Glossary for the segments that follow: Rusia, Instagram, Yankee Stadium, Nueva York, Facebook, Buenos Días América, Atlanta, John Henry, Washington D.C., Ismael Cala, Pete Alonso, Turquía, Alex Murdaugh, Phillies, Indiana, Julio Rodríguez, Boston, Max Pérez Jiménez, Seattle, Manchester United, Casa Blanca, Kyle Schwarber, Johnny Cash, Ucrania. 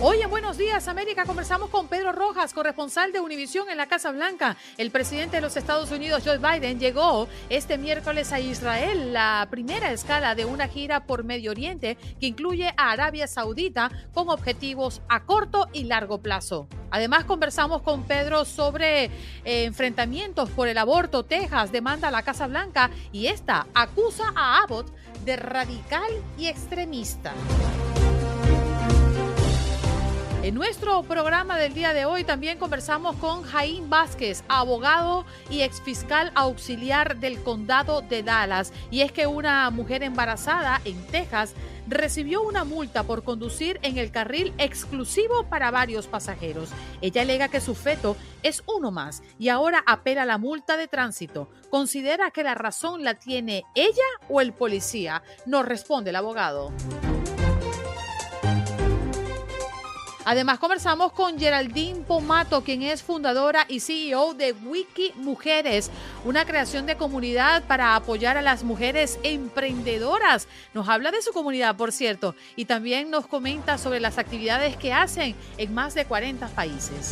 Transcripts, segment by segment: Hoy en Buenos Días América conversamos con Pedro Rojas, corresponsal de Univisión en la Casa Blanca. El presidente de los Estados Unidos, Joe Biden, llegó este miércoles a Israel, la primera escala de una gira por Medio Oriente que incluye a Arabia Saudita con objetivos a corto y largo plazo. Además, conversamos con Pedro sobre enfrentamientos por el aborto. Texas demanda a la Casa Blanca y esta acusa a Abbott de radical y extremista. En nuestro programa del día de hoy también conversamos con Jaime Vázquez, abogado y exfiscal auxiliar del Condado de Dallas. Y es que una mujer embarazada en Texas recibió una multa por conducir en el carril exclusivo para varios pasajeros. Ella alega que su feto es uno más y ahora apela a la multa de tránsito. ¿Considera que la razón la tiene ella o el policía? Nos responde el abogado. Además, conversamos con Geraldine Pomato, quien es fundadora y CEO de Wiki Mujeres, una creación de comunidad para apoyar a las mujeres emprendedoras. Nos habla de su comunidad, por cierto, y también nos comenta sobre las actividades que hacen en más de 40 países.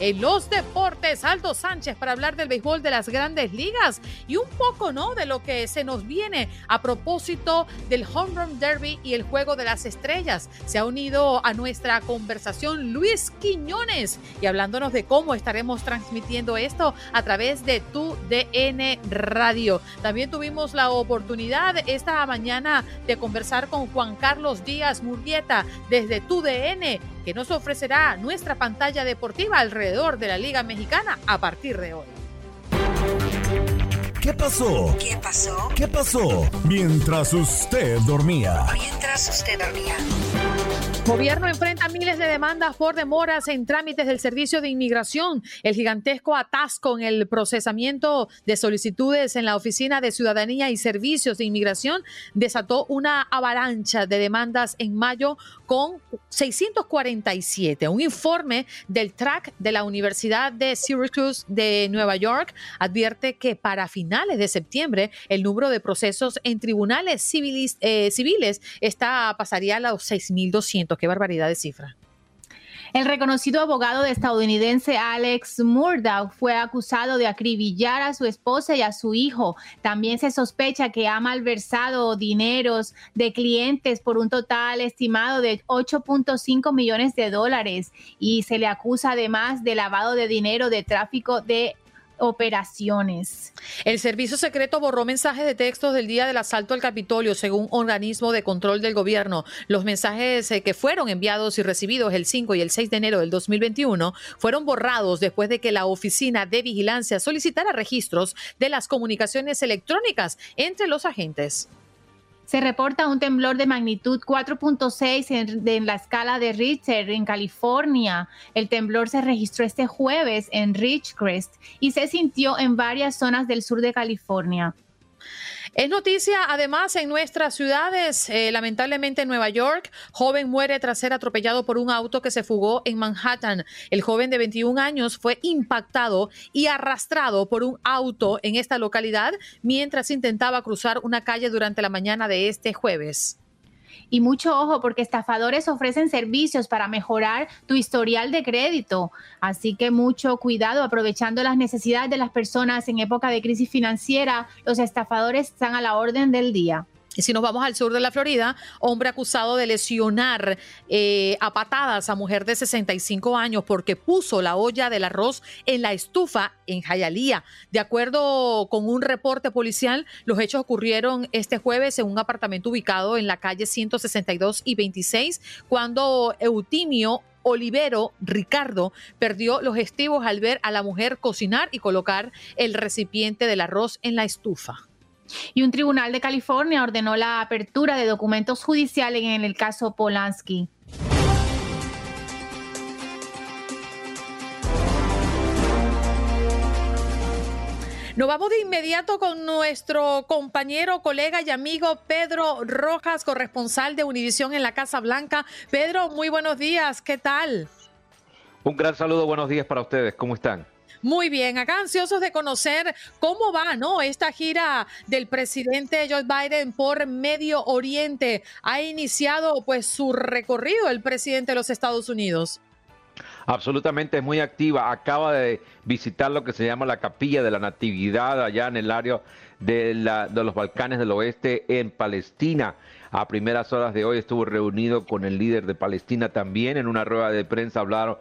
En los deportes, Aldo Sánchez para hablar del béisbol de las Grandes Ligas y un poco, ¿no?, de lo que se nos viene a propósito del Home Run Derby y el Juego de las Estrellas. Se ha unido a nuestra conversación Luis Quiñones y hablándonos de cómo estaremos transmitiendo esto a través de TUDN Radio. También tuvimos la oportunidad esta mañana de conversar con Juan Carlos Díaz Murrieta desde TUDN, que nos ofrecerá nuestra pantalla deportiva alrededor de la Liga Mexicana a partir de hoy. ¿Qué pasó? ¿Qué pasó? ¿Qué pasó? Mientras usted dormía. Mientras usted dormía. Gobierno enfrenta miles de demandas por demoras en trámites del Servicio de Inmigración. El gigantesco atasco en el procesamiento de solicitudes en la Oficina de Ciudadanía y Servicios de Inmigración desató una avalancha de demandas en mayo con 647. Un informe del TRAC de la Universidad de Syracuse de Nueva York advierte que para finales de septiembre el número de procesos en tribunales civiles pasaría a los 6,200. ¡Qué barbaridad de cifra! El reconocido abogado estadounidense Alex Murdaugh fue acusado de acribillar a su esposa y a su hijo. También se sospecha que ha malversado dineros de clientes por un total estimado de $8.5 millones y se le acusa además de lavado de dinero, de tráfico de operaciones. El servicio secreto borró mensajes de texto del día del asalto al Capitolio, según organismo de control del gobierno. Los mensajes que fueron enviados y recibidos el 5 y el 6 de enero del 2021 fueron borrados después de que la Oficina de Vigilancia solicitara registros de las comunicaciones electrónicas entre los agentes. Se reporta un temblor de magnitud 4.6 en la escala de Richter en California. El temblor se registró este jueves en Ridgecrest y se sintió en varias zonas del sur de California. Es noticia, además, en nuestras ciudades, lamentablemente en Nueva York, joven muere tras ser atropellado por un auto que se fugó en Manhattan. El joven de 21 años fue impactado y arrastrado por un auto en esta localidad mientras intentaba cruzar una calle durante la mañana de este jueves. Y mucho ojo, porque estafadores ofrecen servicios para mejorar tu historial de crédito. Así que mucho cuidado, aprovechando las necesidades de las personas en época de crisis financiera, los estafadores están a la orden del día. Si nos vamos al sur de la Florida, hombre acusado de lesionar a patadas a mujer de 65 años porque puso la olla del arroz en la estufa en Hialeah. De acuerdo con un reporte policial, los hechos ocurrieron este jueves en un apartamento ubicado en la calle 162 y 26, cuando Eutimio Olivero Ricardo perdió los estribos al ver a la mujer cocinar y colocar el recipiente del arroz en la estufa. Y un tribunal de California ordenó la apertura de documentos judiciales en el caso Polanski. Nos vamos de inmediato con nuestro compañero, colega y amigo Pedro Rojas, corresponsal de Univisión en la Casa Blanca. Pedro, muy buenos días, ¿qué tal? Un gran saludo, buenos días para ustedes, ¿cómo están? Muy bien, acá ansiosos de conocer cómo va, ¿no?, esta gira del presidente Joe Biden por Medio Oriente. Ha iniciado pues su recorrido el presidente de los Estados Unidos. Absolutamente, es muy activa. Acaba de visitar lo que se llama la Capilla de la Natividad allá en el área de los Balcanes del Oeste en Palestina. A primeras horas de hoy estuvo reunido con el líder de Palestina también. En una rueda de prensa habló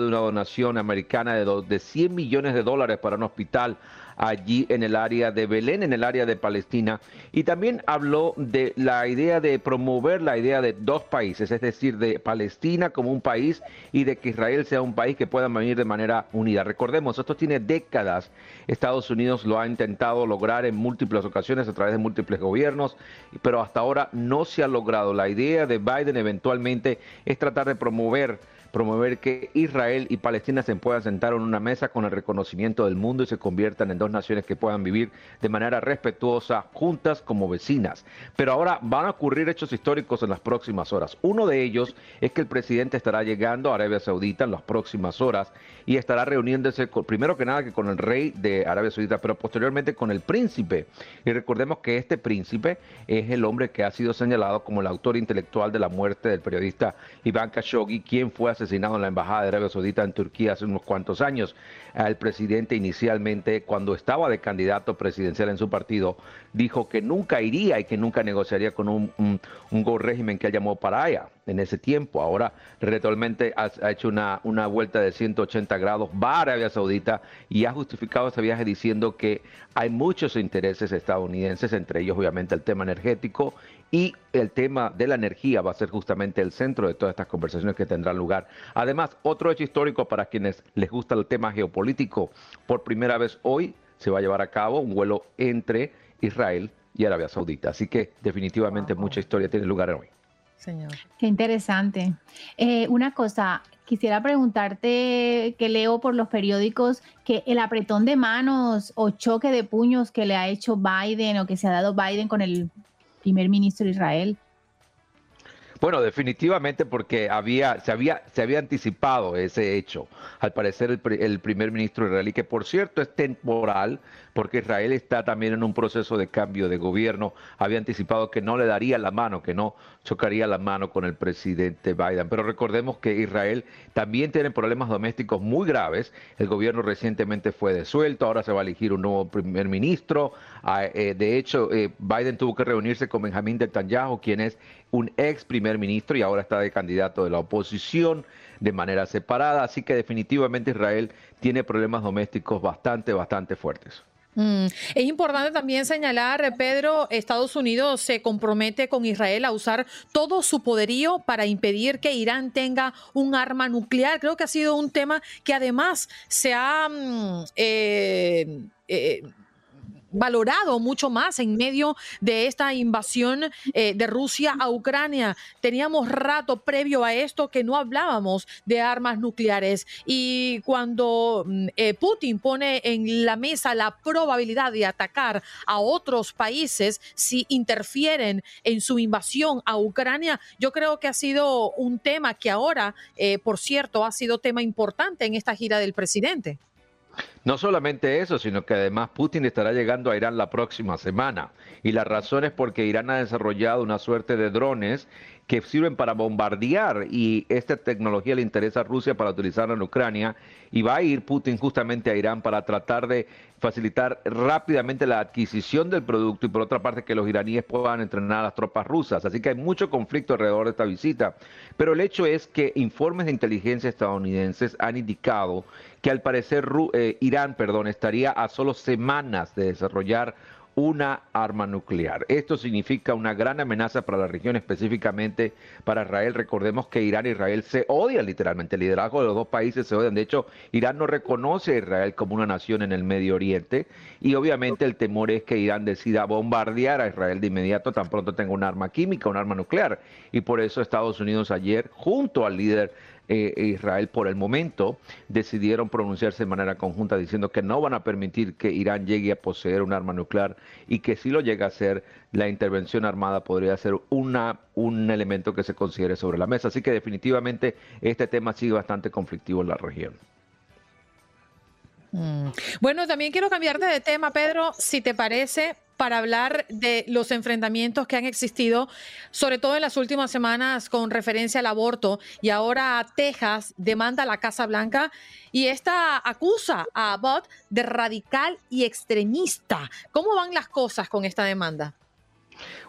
de una donación americana de $100 millones para un hospital allí en el área de Belén, en el área de Palestina. Y también habló de la idea de promover la idea de dos países, es decir, de Palestina como un país y de que Israel sea un país que pueda venir de manera unida. Recordemos, esto tiene décadas. Estados Unidos lo ha intentado lograr en múltiples ocasiones a través de múltiples gobiernos, pero hasta ahora no se ha logrado. La idea de Biden eventualmente es tratar de promover que Israel y Palestina se puedan sentar en una mesa con el reconocimiento del mundo y se conviertan en dos naciones que puedan vivir de manera respetuosa juntas como vecinas. Pero ahora van a ocurrir hechos históricos en las próximas horas. Uno de ellos es que el presidente estará llegando a Arabia Saudita en las próximas horas y estará reuniéndose primero que nada que con el rey de Arabia Saudita, pero posteriormente con el príncipe. Y recordemos que este príncipe es el hombre que ha sido señalado como el autor intelectual de la muerte del periodista Iván Khashoggi, quien fue asesinado en la Embajada de Arabia Saudita en Turquía hace unos cuantos años. El presidente inicialmente, cuando estaba de candidato presidencial en su partido, dijo que nunca iría y que nunca negociaría con un régimen que él llamó paraya en ese tiempo. Ahora, realmente ha hecho una vuelta de 180 grados, va a Arabia Saudita y ha justificado ese viaje diciendo que hay muchos intereses estadounidenses, entre ellos obviamente el tema energético, y el tema de la energía va a ser justamente el centro de todas estas conversaciones que tendrán lugar. Además, otro hecho histórico para quienes les gusta el tema geopolítico. Por primera vez hoy se va a llevar a cabo un vuelo entre Israel y Arabia Saudita. Así que definitivamente mucha historia tiene lugar hoy. Señor. Qué interesante. Una cosa, quisiera preguntarte, que leo por los periódicos que el apretón de manos o choque de puños que le ha hecho Biden o que se ha dado Biden con el primer ministro de Israel. Bueno, definitivamente porque se había anticipado ese hecho. Al parecer el primer ministro israelí, que por cierto es temporal, porque Israel está también en un proceso de cambio de gobierno, había anticipado que no le daría la mano, que no chocaría la mano con el presidente Biden. Pero recordemos que Israel también tiene problemas domésticos muy graves. El gobierno recientemente fue disuelto, ahora se va a elegir un nuevo primer ministro. De hecho, Biden tuvo que reunirse con Benjamín Netanyahu, quien es un ex primer ministro y ahora está de candidato de la oposición de manera separada. Así que definitivamente Israel tiene problemas domésticos bastante fuertes. Es importante también señalar, Pedro, Estados Unidos se compromete con Israel a usar todo su poderío para impedir que Irán tenga un arma nuclear. Creo que ha sido un tema que además se ha valorado mucho más en medio de esta invasión de Rusia a Ucrania. Teníamos rato previo a esto que no hablábamos de armas nucleares, y cuando Putin pone en la mesa la probabilidad de atacar a otros países si interfieren en su invasión a Ucrania, yo creo que ha sido un tema que ahora, por cierto, ha sido tema importante en esta gira del presidente. No solamente eso, sino que además Putin estará llegando a Irán la próxima semana. Y la razón es porque Irán ha desarrollado una suerte de drones que sirven para bombardear, y esta tecnología le interesa a Rusia para utilizarla en Ucrania, y va a ir Putin justamente a Irán para tratar de facilitar rápidamente la adquisición del producto, y por otra parte que los iraníes puedan entrenar a las tropas rusas. Así que hay mucho conflicto alrededor de esta visita, pero el hecho es que informes de inteligencia estadounidenses han indicado que al parecer Irán estaría a solo semanas de desarrollar una arma nuclear. Esto significa una gran amenaza para la región, específicamente para Israel. Recordemos que Irán e Israel se odian literalmente, el liderazgo de los dos países se odian. De hecho, Irán no reconoce a Israel como una nación en el Medio Oriente, y obviamente el temor es que Irán decida bombardear a Israel de inmediato, tan pronto tenga un arma química, un arma nuclear. Y por eso Estados Unidos ayer, junto al líder Israel por el momento, decidieron pronunciarse de manera conjunta diciendo que no van a permitir que Irán llegue a poseer un arma nuclear, y que si lo llega a hacer, la intervención armada podría ser un elemento que se considere sobre la mesa. Así que definitivamente este tema sigue bastante conflictivo en la región. Bueno, también quiero cambiarte de tema, Pedro, si te parece, para hablar de los enfrentamientos que han existido, sobre todo en las últimas semanas, con referencia al aborto. Y ahora Texas demanda a la Casa Blanca, y esta acusa a Abbott de radical y extremista. ¿Cómo van las cosas con esta demanda?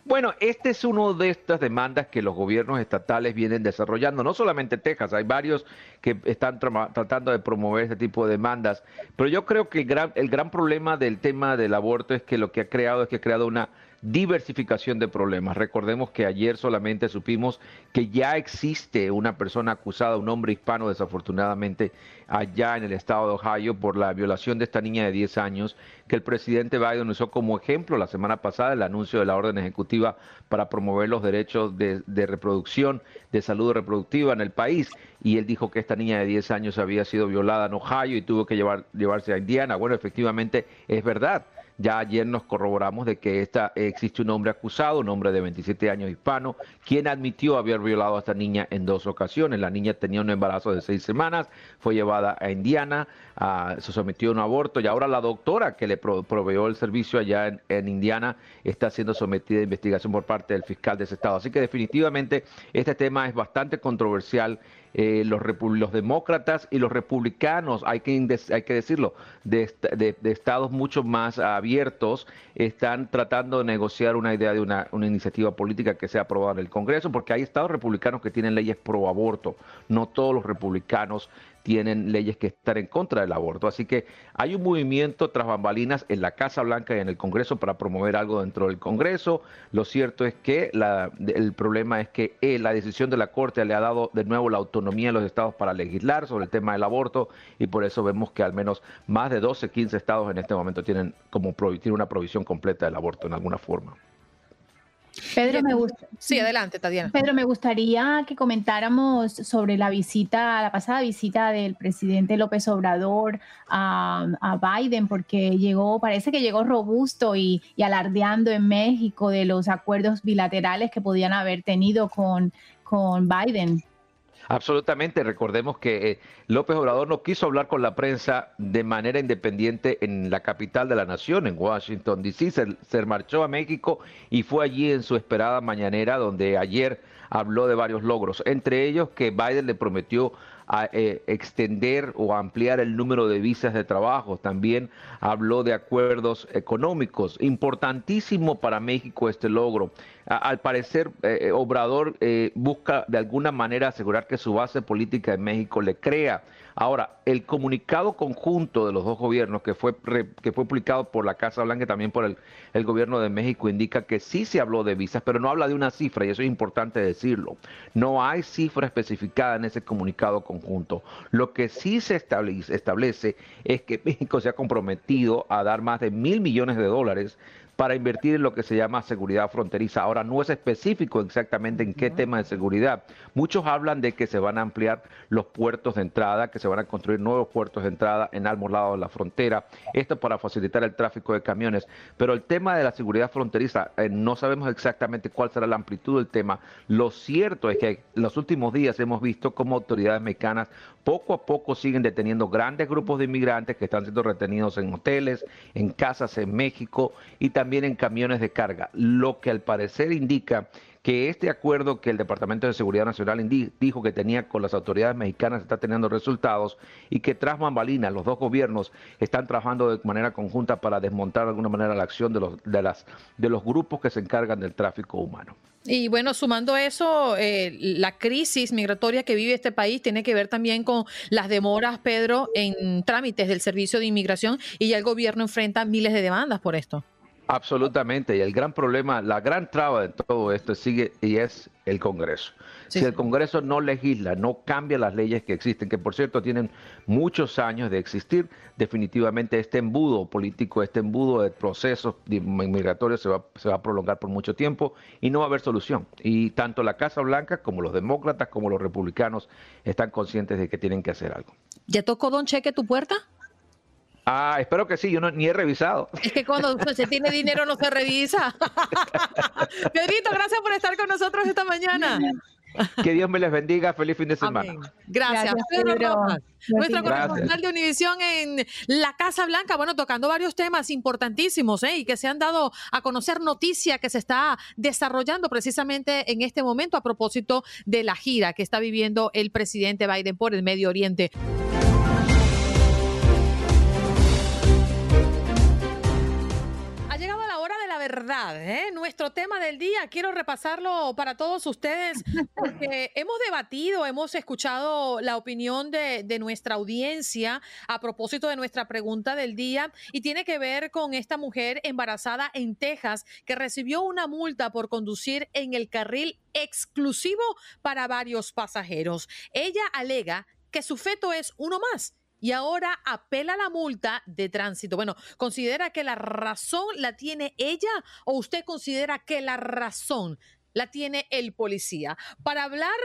Bueno, esta es una de estas demandas que los gobiernos estatales vienen desarrollando, no solamente Texas, hay varios que están tratando de promover este tipo de demandas, pero yo creo que el gran problema del tema del aborto es que lo que ha creado es que ha creado una diversificación de problemas. Recordemos que ayer solamente supimos que ya existe una persona acusada, un hombre hispano desafortunadamente, allá en el estado de Ohio por la violación de esta niña de 10 años, que el presidente Biden usó como ejemplo la semana pasada, el anuncio de la orden ejecutiva para promover los derechos de reproducción, de salud reproductiva en el país. Y él dijo que esta niña de 10 años había sido violada en Ohio y tuvo que llevarse a Indiana. Bueno, efectivamente es verdad. Ya ayer nos corroboramos de que existe un hombre acusado, un hombre de 27 años hispano, quien admitió haber violado a esta niña en 2 ocasiones. La niña tenía un embarazo de 6 semanas, fue llevada a Indiana, se sometió a un aborto, y ahora la doctora que le proveó el servicio allá en Indiana está siendo sometida a investigación por parte del fiscal de ese estado. Así que definitivamente este tema es bastante controversial. Los demócratas y los republicanos, hay que decirlo, de estados mucho más abiertos, están tratando de negociar una idea de una iniciativa política que sea aprobada en el Congreso, porque hay estados republicanos que tienen leyes pro aborto. No todos los republicanos tienen leyes que están en contra del aborto. Así que hay un movimiento tras bambalinas en la Casa Blanca y en el Congreso para promover algo dentro del Congreso. Lo cierto es que el problema es que la decisión de la Corte le ha dado de nuevo la autonomía a los estados para legislar sobre el tema del aborto, y por eso vemos que al menos más de 12, 15 estados en este momento tienen una provisión completa del aborto en alguna forma. Pedro, sí, adelante, Tatiana. Pedro, me gustaría que comentáramos sobre la pasada visita del presidente López Obrador a Biden, porque parece que llegó robusto y alardeando en México de los acuerdos bilaterales que podían haber tenido con Biden. Absolutamente. Recordemos que López Obrador no quiso hablar con la prensa de manera independiente en la capital de la nación, en Washington, D.C. Se marchó a México y fue allí en su esperada mañanera, donde ayer habló de varios logros, entre ellos que Biden le prometió extender o ampliar el número de visas de trabajo. También habló de acuerdos económicos. Importantísimo para México este logro. Al parecer, Obrador busca de alguna manera asegurar que su base política en México le crea. Ahora, el comunicado conjunto de los dos gobiernos que fue publicado por la Casa Blanca y también por el gobierno de México indica que sí se habló de visas, pero no habla de una cifra, y eso es importante decirlo. No hay cifra especificada en ese comunicado conjunto. Lo que sí se establece es que México se ha comprometido a dar más de $1,000 millones para invertir en lo que se llama seguridad fronteriza. Ahora, no es específico exactamente en qué tema de seguridad. Muchos hablan de que se van a ampliar los puertos de entrada, que se van a construir nuevos puertos de entrada en ambos lados de la frontera. Esto para facilitar el tráfico de camiones. Pero el tema de la seguridad fronteriza, no sabemos exactamente cuál será la amplitud del tema. Lo cierto es que en los últimos días hemos visto cómo autoridades mexicanas poco a poco siguen deteniendo grandes grupos de inmigrantes que están siendo retenidos en hoteles, en casas en México, y también en camiones de carga, lo que al parecer indica que este acuerdo que el Departamento de Seguridad Nacional dijo que tenía con las autoridades mexicanas está teniendo resultados y que tras bambalinas los dos gobiernos están trabajando de manera conjunta para desmontar de alguna manera la acción de los grupos que se encargan del tráfico humano. Y bueno, sumando eso, la crisis migratoria que vive este país tiene que ver también con las demoras, Pedro, en trámites del Servicio de Inmigración, y ya el gobierno enfrenta miles de demandas por esto. Absolutamente, y el gran problema, la gran traba de todo esto sigue y es el Congreso. Sí, si el Congreso no legisla, no cambia las leyes que existen, que por cierto tienen muchos años de existir, definitivamente este embudo político, este embudo de procesos migratorios se va a prolongar por mucho tiempo y no va a haber solución. Y tanto la Casa Blanca como los demócratas como los republicanos están conscientes de que tienen que hacer algo. ¿Ya tocó Don Cheque tu puerta? Ah, espero que sí, yo no, ni he revisado. Es que cuando se tiene dinero no se revisa. Pedrito, gracias por estar con nosotros esta mañana. Que Dios me les bendiga, feliz fin de semana. Amén. Gracias, Pedro Rojas, nuestro corresponsal de Univisión en la Casa Blanca, bueno, tocando varios temas importantísimos y que se han dado a conocer, noticia que se está desarrollando precisamente en este momento a propósito de la gira que está viviendo el presidente Biden por el Medio Oriente. Verdad, nuestro tema del día, quiero repasarlo para todos ustedes porque hemos debatido, hemos escuchado la opinión de nuestra audiencia a propósito de nuestra pregunta del día y tiene que ver con esta mujer embarazada en Texas que recibió una multa por conducir en el carril exclusivo para varios pasajeros. Ella alega que su feto es uno más. Y ahora apela a la multa de tránsito. Bueno, ¿considera que la razón la tiene ella o usted considera que la razón la tiene el policía? Para hablar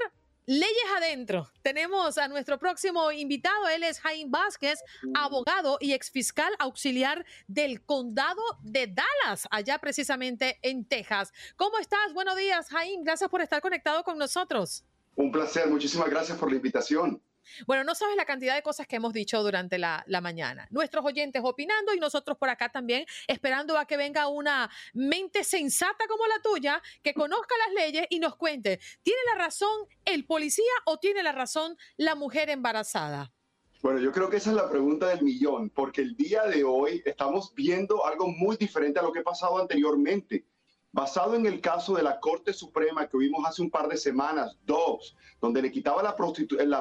leyes adentro, tenemos a nuestro próximo invitado. Él es Jaime Vázquez, abogado y exfiscal auxiliar del Condado de Dallas, allá precisamente en Texas. ¿Cómo estás? Buenos días, Jaime. Gracias por estar conectado con nosotros. Un placer. Muchísimas gracias por la invitación. Bueno, no sabes la cantidad de cosas que hemos dicho durante la mañana. Nuestros oyentes opinando y nosotros por acá también esperando a que venga una mente sensata como la tuya, que conozca las leyes y nos cuente, ¿tiene la razón el policía o tiene la razón la mujer embarazada? Bueno, yo creo que esa es la pregunta del millón, porque el día de hoy estamos viendo algo muy diferente a lo que ha pasado anteriormente. Basado en el caso de la Corte Suprema que vimos hace un par de semanas, Dobbs, donde le quitaba la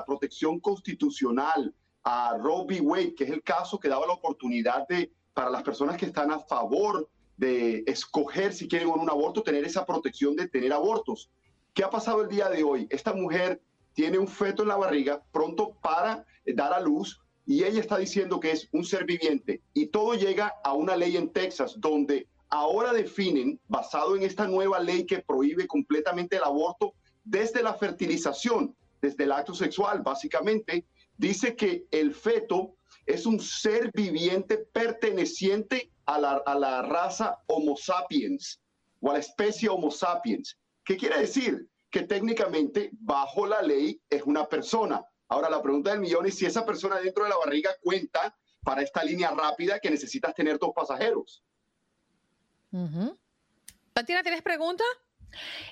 protección constitucional a Roe v. Wade, que es el caso que daba la oportunidad para las personas que están a favor de escoger si quieren un aborto, tener esa protección de tener abortos. ¿Qué ha pasado el día de hoy? Esta mujer tiene un feto en la barriga pronto para dar a luz y ella está diciendo que es un ser viviente. Y todo llega a una ley en Texas donde ahora definen, basado en esta nueva ley que prohíbe completamente el aborto, desde la fertilización, desde el acto sexual, básicamente, dice que el feto es un ser viviente perteneciente a la raza Homo sapiens o a la especie Homo sapiens. ¿Qué quiere decir? Que técnicamente, bajo la ley, es una persona. Ahora, la pregunta del millón es si esa persona dentro de la barriga cuenta para esta línea rápida que necesitas tener dos pasajeros. Uh-huh. Tatiana, ¿tienes pregunta?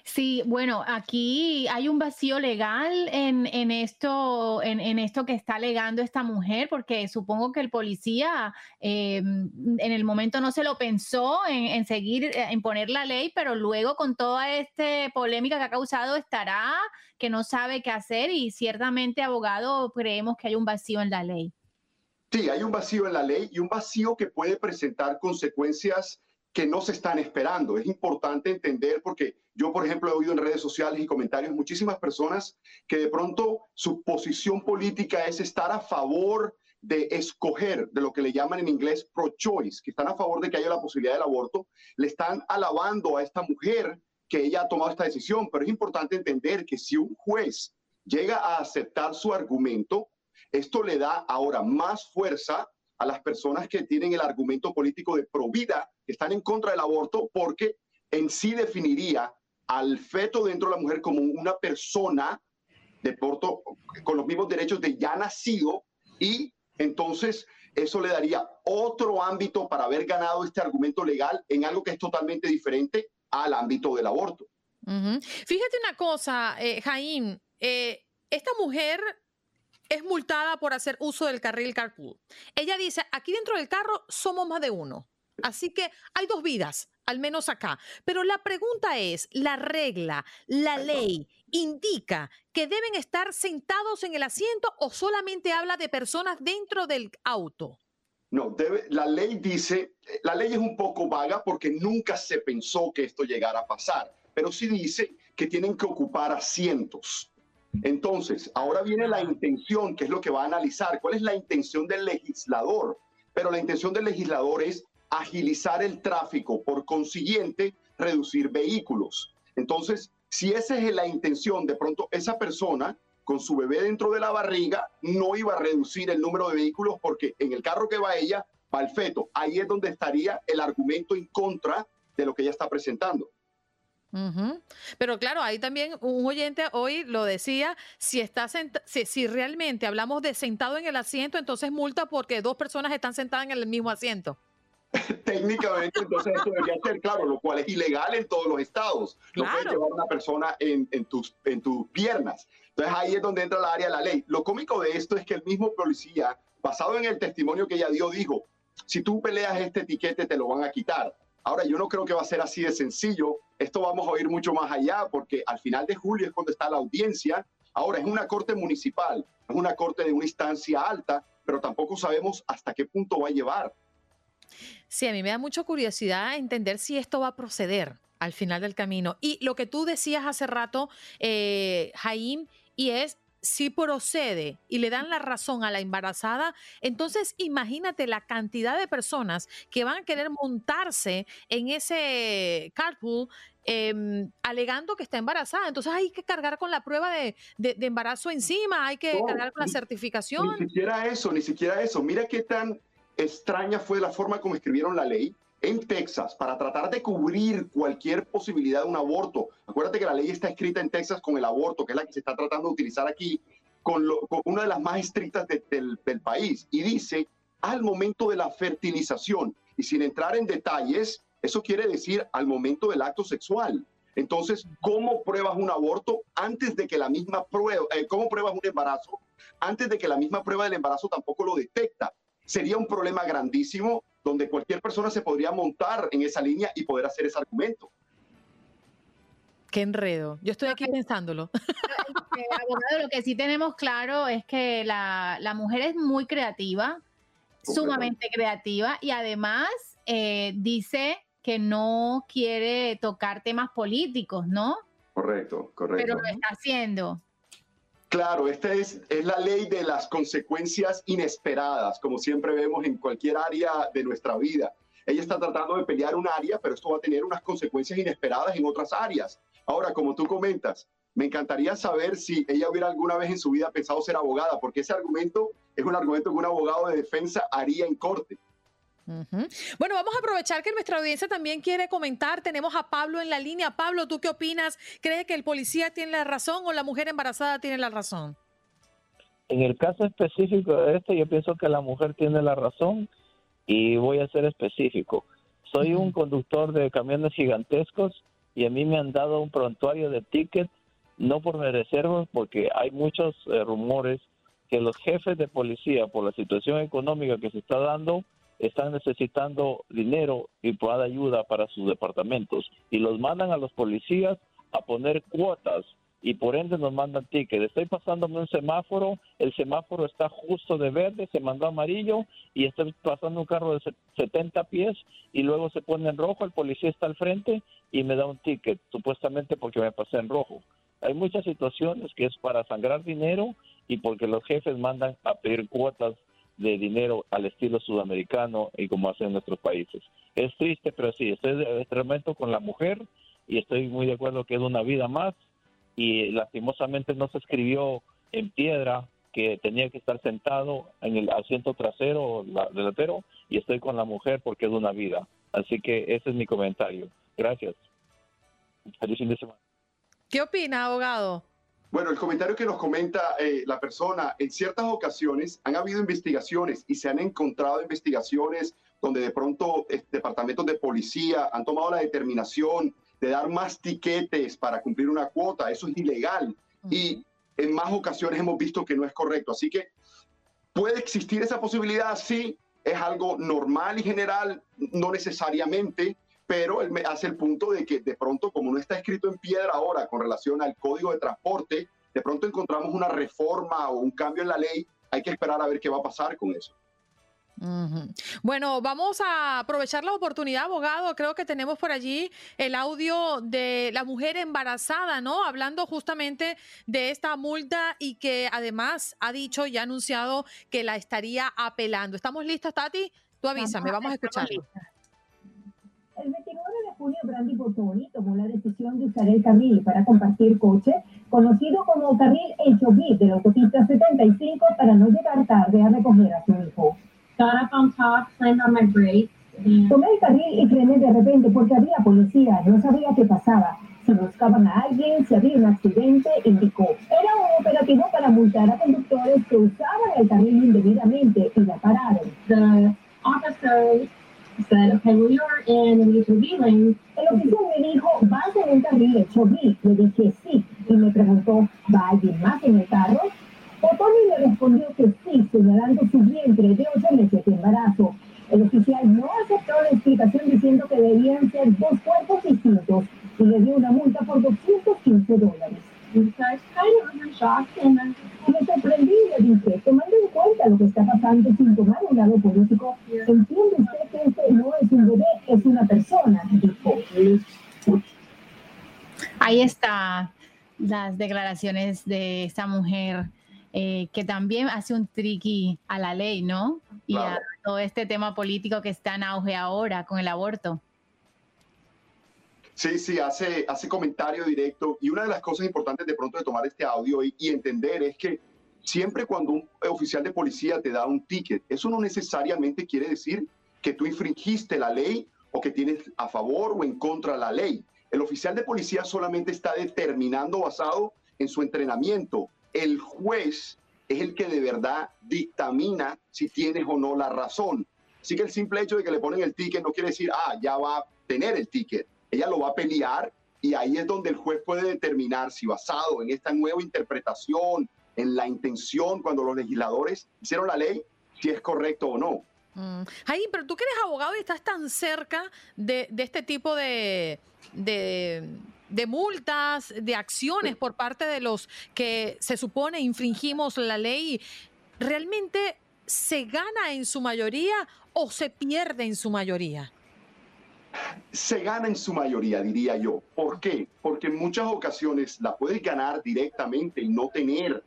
Sí, bueno, aquí hay un vacío legal en esto que está alegando esta mujer, porque supongo que el policía en el momento no se lo pensó en poner la ley, pero luego con toda esta polémica que ha causado estará que no sabe qué hacer y ciertamente, abogado, creemos que hay un vacío en la ley. Sí, hay un vacío en la ley y un vacío que puede presentar consecuencias que no se están esperando. Es importante entender porque yo, por ejemplo, he oído en redes sociales y comentarios muchísimas personas que de pronto su posición política es estar a favor de escoger, de lo que le llaman en inglés pro-choice, que están a favor de que haya la posibilidad del aborto. Le están alabando a esta mujer que ella ha tomado esta decisión, pero es importante entender que si un juez llega a aceptar su argumento, esto le da ahora más fuerza a las personas que tienen el argumento político de pro vida, que están en contra del aborto, porque en sí definiría al feto dentro de la mujer como una persona de porto, con los mismos derechos de ya nacido, y entonces eso le daría otro ámbito para haber ganado este argumento legal en algo que es totalmente diferente al ámbito del aborto. Uh-huh. Fíjate una cosa, Jaime, esta mujer es multada por hacer uso del carril carpool. Ella dice, aquí dentro del carro somos más de uno, así que hay dos vidas, al menos acá. Pero la pregunta es, ¿la regla, la ley indica que deben estar sentados en el asiento o solamente habla de personas dentro del auto? No, la ley dice, la ley es un poco vaga porque nunca se pensó que esto llegara a pasar, pero sí dice que tienen que ocupar asientos. Entonces, ahora viene la intención, que es lo que va a analizar, cuál es la intención del legislador. Pero la intención del legislador es agilizar el tráfico, por consiguiente, reducir vehículos. Entonces, si esa es la intención, de pronto esa persona con su bebé dentro de la barriga, no iba a reducir el número de vehículos porque en el carro que va ella, va el feto. Ahí es donde estaría el argumento en contra de lo que ella está presentando. Uh-huh. Pero claro, ahí también un oyente hoy lo decía, si realmente hablamos de sentado en el asiento, entonces multa porque dos personas están sentadas en el mismo asiento. Técnicamente, entonces esto debería ser, claro, lo cual es ilegal en todos los estados. No claro. Puedes llevar a una persona en tus piernas. Entonces ahí es donde entra la área de la ley. Lo cómico de esto es que el mismo policía, basado en el testimonio que ella dio, dijo, si tú peleas este etiquete te lo van a quitar. Ahora, yo no creo que va a ser así de sencillo. Esto vamos a oír mucho más allá porque al final de julio es cuando está la audiencia. Ahora, es una corte municipal, es una corte de una instancia alta, pero tampoco sabemos hasta qué punto va a llevar. Sí, a mí me da mucha curiosidad entender si esto va a proceder al final del camino. Y lo que tú decías hace rato, Jaime, y es si procede y le dan la razón a la embarazada, entonces imagínate la cantidad de personas que van a querer montarse en ese carpool alegando que está embarazada. Entonces hay que cargar con la prueba de embarazo encima, hay que cargar con la certificación. Ni siquiera eso. Mira qué tan extraña fue la forma como escribieron la ley en Texas para tratar de cubrir cualquier posibilidad de un aborto. Acuérdate que la ley está escrita en Texas con el aborto, que es la que se está tratando de utilizar aquí, con una de las más estrictas del país. Y dice, al momento de la fertilización, y sin entrar en detalles, eso quiere decir al momento del acto sexual. Entonces, ¿cómo pruebas un aborto antes de que la misma prueba, cómo pruebas un embarazo antes de que la misma prueba del embarazo tampoco lo detecta? Sería un problema grandísimo donde cualquier persona se podría montar en esa línea y poder hacer ese argumento. Qué enredo. Yo estoy aquí pensándolo. Abogado, lo que sí tenemos claro es que la mujer es muy creativa, sumamente creativa, y además dice que no quiere tocar temas políticos, ¿no? Correcto. Pero lo está haciendo. Claro, esta es la ley de las consecuencias inesperadas, como siempre vemos en cualquier área de nuestra vida. Ella está tratando de pelear un área, pero esto va a tener unas consecuencias inesperadas en otras áreas. Ahora, como tú comentas, me encantaría saber si ella hubiera alguna vez en su vida pensado ser abogada, porque ese argumento es un argumento que un abogado de defensa haría en corte. Uh-huh. Bueno, vamos a aprovechar que nuestra audiencia también quiere comentar. Tenemos a Pablo en la línea. Pablo, ¿tú qué opinas? ¿Crees que el policía tiene la razón o la mujer embarazada tiene la razón? En el caso específico de este, yo pienso que la mujer tiene la razón y voy a ser específico. Soy un conductor de camiones gigantescos y a mí me han dado un prontuario de ticket, no por merecerlos, porque hay muchos rumores que los jefes de policía, por la situación económica que se está dando, están necesitando dinero y para ayuda para sus departamentos y los mandan a los policías a poner cuotas y por ende nos mandan tickets. Estoy pasándome un semáforo, el semáforo está justo de verde, se mandó amarillo y estoy pasando un carro de 70 pies y luego se pone en rojo, el policía está al frente y me da un ticket, supuestamente porque me pasé en rojo. Hay muchas situaciones que es para sangrar dinero y porque los jefes mandan a pedir cuotas de dinero al estilo sudamericano y como hacen nuestros países. Es triste, pero sí, estoy de extremamente con la mujer y estoy muy de acuerdo que es una vida más y lastimosamente no se escribió en piedra que tenía que estar sentado en el asiento trasero o delantero y estoy con la mujer porque es una vida. Así que ese es mi comentario. Gracias. Feliz fin de semana. ¿Qué opina, abogado? Bueno, el comentario que nos comenta la persona, en ciertas ocasiones han habido investigaciones y se han encontrado investigaciones donde de pronto departamentos de policía han tomado la determinación de dar más tiquetes para cumplir una cuota. Eso es ilegal y en más ocasiones hemos visto que no es correcto. Así que puede existir esa posibilidad, sí, es algo normal y general, no necesariamente, pero él me hace el punto de que de pronto, como no está escrito en piedra ahora con relación al código de transporte, de pronto encontramos una reforma o un cambio en la ley. Hay que esperar a ver qué va a pasar con eso. Bueno, vamos a aprovechar la oportunidad, abogado. Creo que tenemos por allí el audio de la mujer embarazada, ¿no? Hablando justamente de esta multa y que además ha dicho y ha anunciado que la estaría apelando. ¿Estamos listas, Tati? Tú avísame, vamos a escuchar. El 29 de junio, Brandy Bottoni tomó la decisión de usar el carril para compartir coche, conocido como carril hecho bit de la autopista 75, para no llegar tarde a recoger a su hijo. Got up on top, slammed on my brakes. Tomé el carril y frené de repente porque había policía, no sabía qué pasaba. Si buscaban a alguien, si había un accidente, indicó. Era un operativo para multar a conductores que usaban el carril indebidamente y la pararon. The officer said, okay, well, you're in the HOV lane. El oficial me dijo, ¿vas en el carril HOV? Le dije sí. Y me preguntó, ¿va alguien más en el carro? Bottoni le respondió que sí, señalando su vientre de 8 meses de embarazo. El oficial no aceptó la explicación diciendo que debían ser 2 cuerpos distintos y le dio una multa por $215. Me sorprendí y le dije, tomando en cuenta lo que está pasando sin tomar un lado político, ¿entiende usted que este no es un bebé, es una persona? Dijo. Ahí están las declaraciones de esta mujer. Que también hace un triqui a la ley, ¿no? Y claro, a todo este tema político que está en auge ahora con el aborto. Sí, sí, hace comentario directo. Y una de las cosas importantes de pronto de tomar este audio y entender es que siempre cuando un oficial de policía te da un ticket, eso no necesariamente quiere decir que tú infringiste la ley o que tienes a favor o en contra la ley. El oficial de policía solamente está determinando basado en su entrenamiento. El juez es el que de verdad dictamina si tienes o no la razón. Así que el simple hecho de que le ponen el ticket no quiere decir, ya va a tener el ticket. Ella lo va a pelear y ahí es donde el juez puede determinar si basado en esta nueva interpretación, en la intención cuando los legisladores hicieron la ley, si es correcto o no. Jaime, pero tú que eres abogado y estás tan cerca de este tipo de multas, de acciones por parte de los que se supone infringimos la ley, ¿realmente se gana en su mayoría o se pierde en su mayoría? Se gana en su mayoría, diría yo. ¿Por qué? Porque en muchas ocasiones la puedes ganar directamente y no tener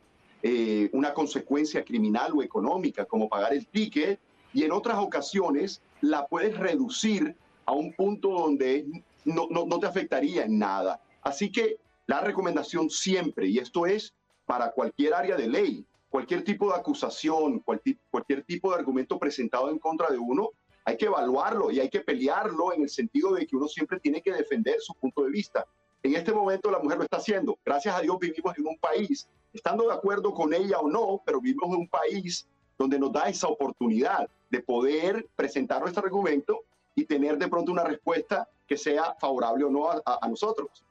una consecuencia criminal o económica, como pagar el ticket, y en otras ocasiones la puedes reducir a un punto donde no te afectaría en nada. Así que la recomendación siempre, y esto es para cualquier área de ley, cualquier tipo de acusación, cualquier tipo de argumento presentado en contra de uno, hay que evaluarlo y hay que pelearlo en el sentido de que uno siempre tiene que defender su punto de vista. En este momento la mujer lo está haciendo. Gracias a Dios vivimos en un país, estando de acuerdo con ella o no, pero vivimos en un país donde nos da esa oportunidad de poder presentar nuestro argumento y tener de pronto una respuesta que sea favorable o no a nosotros.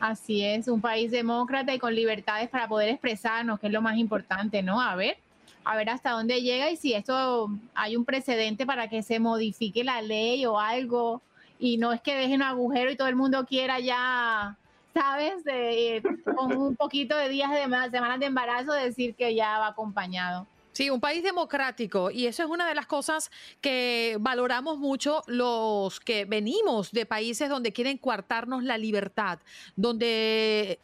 Así es, un país demócrata y con libertades para poder expresarnos, que es lo más importante, ¿no? A ver hasta dónde llega y si esto hay un precedente para que se modifique la ley o algo, y no es que dejen un agujero y todo el mundo quiera ya, ¿sabes? Con un poquito de días, semanas de embarazo, decir que ya va acompañado. Sí, un país democrático, y eso es una de las cosas que valoramos mucho los que venimos de países donde quieren coartarnos la libertad, donde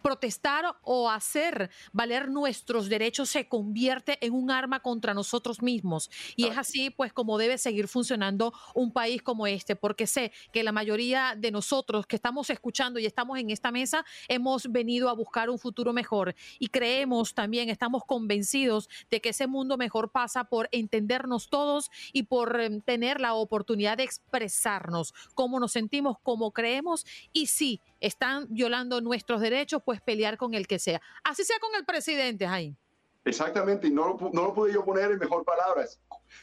protestar o hacer valer nuestros derechos se convierte en un arma contra nosotros mismos. Y es así pues como debe seguir funcionando un país como este, porque sé que la mayoría de nosotros que estamos escuchando y estamos en esta mesa hemos venido a buscar un futuro mejor y creemos también, estamos convencidos de que ese mundo mejor pasa por entendernos todos y por tener la oportunidad de expresarnos cómo nos sentimos, cómo creemos, y sí, están violando nuestros derechos, pues pelear con el que sea. Así sea con el presidente, Jaime. Exactamente, y no lo pude yo poner en mejor palabras.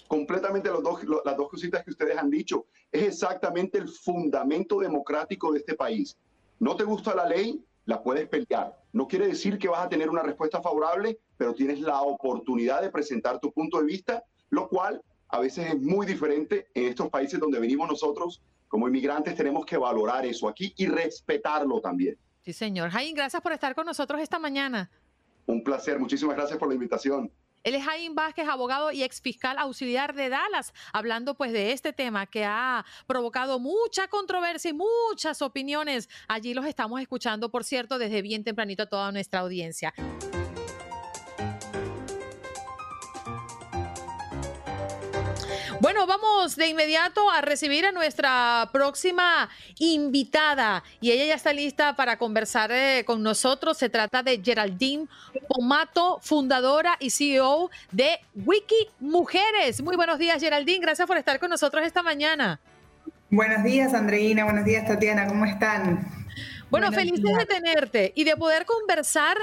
Completamente las dos cositas que ustedes han dicho. Es exactamente el fundamento democrático de este país. No te gusta la ley, la puedes pelear. No quiere decir que vas a tener una respuesta favorable, pero tienes la oportunidad de presentar tu punto de vista, lo cual a veces es muy diferente en estos países donde venimos nosotros. Como inmigrantes tenemos que valorar eso aquí y respetarlo también. Sí, señor. Jaime, gracias por estar con nosotros esta mañana. Un placer. Muchísimas gracias por la invitación. Él es Jaime Vázquez, abogado y exfiscal auxiliar de Dallas, hablando pues de este tema que ha provocado mucha controversia y muchas opiniones. Allí los estamos escuchando, por cierto, desde bien tempranito a toda nuestra audiencia. Bueno, vamos de inmediato a recibir a nuestra próxima invitada y ella ya está lista para conversar con nosotros. Se trata de Geraldine Pomato, fundadora y CEO de Wiki Mujeres. Muy buenos días, Geraldine. Gracias por estar con nosotros esta mañana. Buenos días, Andreina. Buenos días, Tatiana. ¿Cómo están? Bueno, felices de tenerte y de poder conversar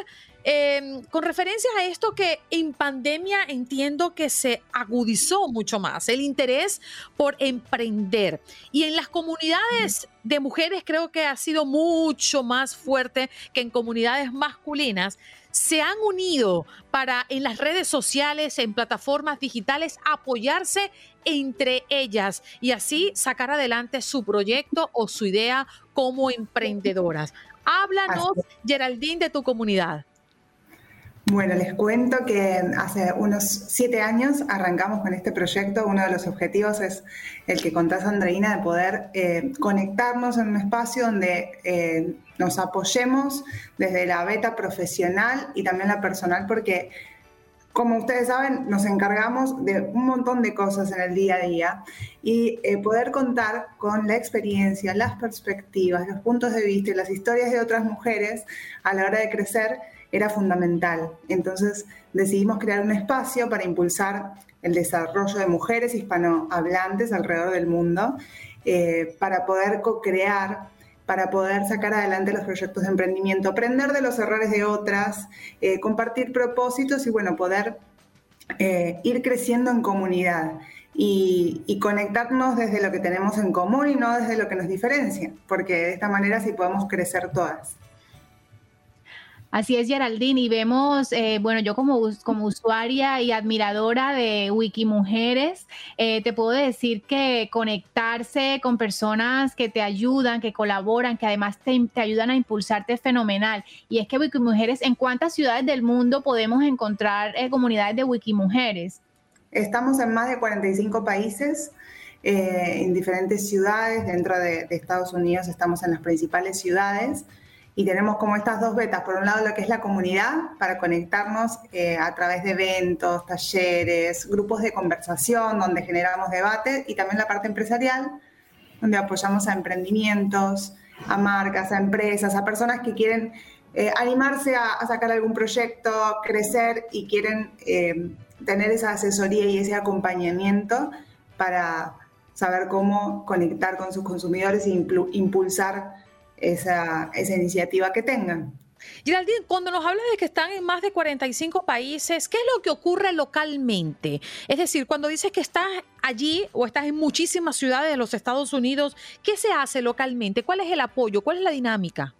con referencias a esto que en pandemia entiendo que se agudizó mucho más, el interés por emprender. Y en las comunidades de mujeres creo que ha sido mucho más fuerte que en comunidades masculinas. Se han unido para en las redes sociales, en plataformas digitales, apoyarse entre ellas y así sacar adelante su proyecto o su idea como emprendedoras. Háblanos, Geraldine, de tu comunidad. Bueno, les cuento que hace unos 7 años arrancamos con este proyecto. Uno de los objetivos es el que contás, Andreina, de poder conectarnos en un espacio donde nos apoyemos desde la beta profesional y también la personal, porque, como ustedes saben, nos encargamos de un montón de cosas en el día a día y poder contar con la experiencia, las perspectivas, los puntos de vista y las historias de otras mujeres a la hora de crecer era fundamental. Entonces decidimos crear un espacio para impulsar el desarrollo de mujeres hispanohablantes alrededor del mundo, para poder co-crear, para poder sacar adelante los proyectos de emprendimiento, aprender de los errores de otras, compartir propósitos y, bueno, poder ir creciendo en comunidad y conectarnos desde lo que tenemos en común y no desde lo que nos diferencia, porque de esta manera sí podemos crecer todas. Así es, Geraldine, y vemos, bueno, yo como usuaria y admiradora de Wiki Mujeres, te puedo decir que conectarse con personas que te ayudan, que colaboran, que además te ayudan a impulsarte es fenomenal. Y es que Wiki Mujeres, ¿en cuántas ciudades del mundo podemos encontrar comunidades de Wiki Mujeres? Estamos en más de 45 países. En diferentes ciudades, dentro de Estados Unidos estamos en las principales ciudades. Y tenemos como estas dos betas, por un lado lo que es la comunidad, para conectarnos a través de eventos, talleres, grupos de conversación donde generamos debate, y también la parte empresarial, donde apoyamos a emprendimientos, a marcas, a empresas, a personas que quieren animarse a sacar algún proyecto, crecer y quieren tener esa asesoría y ese acompañamiento para saber cómo conectar con sus consumidores e impulsar esa iniciativa que tengan. Geraldine, cuando nos hablas de que están en más de 45 países, ¿qué es lo que ocurre localmente? Es decir, cuando dices que estás allí o estás en muchísimas ciudades de los Estados Unidos, ¿qué se hace localmente? ¿Cuál es el apoyo? ¿Cuál es la dinámica?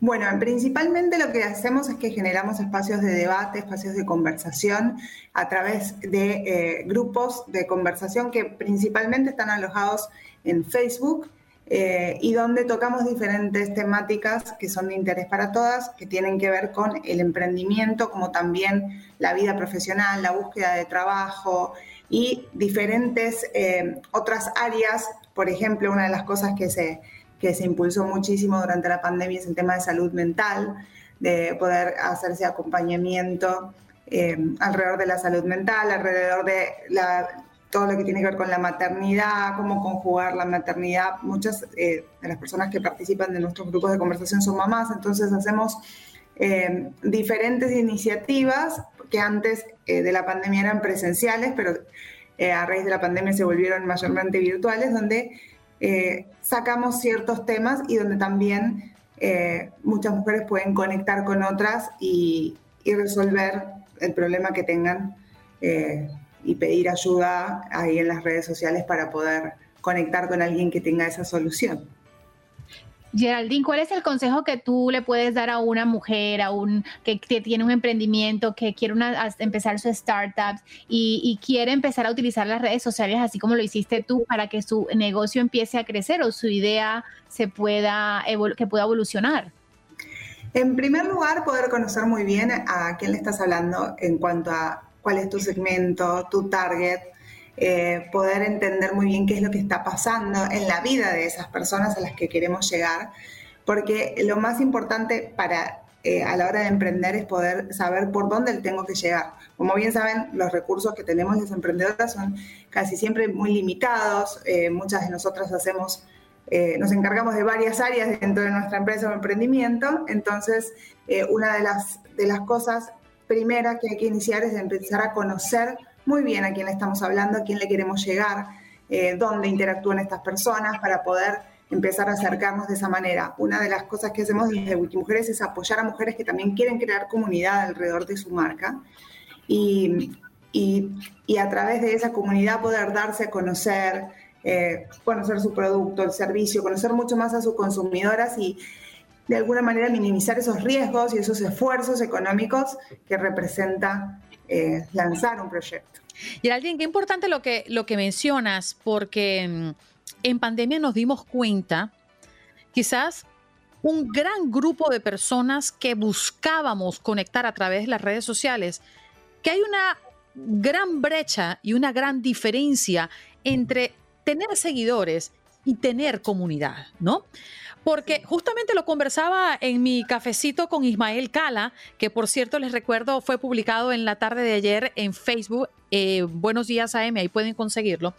Bueno, principalmente lo que hacemos es que generamos espacios de debate, espacios de conversación a través de grupos de conversación que principalmente están alojados en Facebook, y donde tocamos diferentes temáticas que son de interés para todas, que tienen que ver con el emprendimiento, como también la vida profesional, la búsqueda de trabajo y diferentes otras áreas. Por ejemplo, una de las cosas que se impulsó muchísimo durante la pandemia es el tema de salud mental, de poder hacerse acompañamiento alrededor de la salud mental, alrededor de todo lo que tiene que ver con la maternidad, cómo conjugar la maternidad. Muchas de las personas que participan de nuestros grupos de conversación son mamás, entonces hacemos diferentes iniciativas que antes de la pandemia eran presenciales, pero a raíz de la pandemia se volvieron mayormente virtuales, donde sacamos ciertos temas y donde también muchas mujeres pueden conectar con otras y resolver el problema que tengan y pedir ayuda ahí en las redes sociales para poder conectar con alguien que tenga esa solución. Geraldine, ¿cuál es el consejo que tú le puedes dar a una mujer que tiene un emprendimiento, que quiere empezar su startup y quiere empezar a utilizar las redes sociales así como lo hiciste tú para que su negocio empiece a crecer o su idea pueda evolucionar? En primer lugar, poder conocer muy bien a quién le estás hablando en cuanto a cuál es tu segmento, tu target, poder entender muy bien qué es lo que está pasando en la vida de esas personas a las que queremos llegar, porque lo más importante a la hora de emprender es poder saber por dónde tengo que llegar. Como bien saben, los recursos que tenemos las emprendedoras son casi siempre muy limitados, muchas de nosotras nos encargamos de varias áreas dentro de nuestra empresa o emprendimiento, entonces una de las cosas primera que hay que iniciar es empezar a conocer muy bien a quién le estamos hablando, a quién le queremos llegar, dónde interactúan estas personas para poder empezar a acercarnos de esa manera. Una de las cosas que hacemos desde Wiki Mujeres es apoyar a mujeres que también quieren crear comunidad alrededor de su marca y a través de esa comunidad poder darse a conocer, conocer su producto, el servicio, conocer mucho más a sus consumidoras y de alguna manera minimizar esos riesgos y esos esfuerzos económicos que representa lanzar un proyecto. Geraldine, qué importante lo que mencionas, porque en pandemia nos dimos cuenta, quizás un gran grupo de personas que buscábamos conectar a través de las redes sociales, que hay una gran brecha y una gran diferencia entre tener seguidores y tener comunidad, ¿no? Porque justamente lo conversaba en mi cafecito con Ismael Cala, que por cierto les recuerdo fue publicado en la tarde de ayer en Facebook, Buenos Días AM, ahí pueden conseguirlo.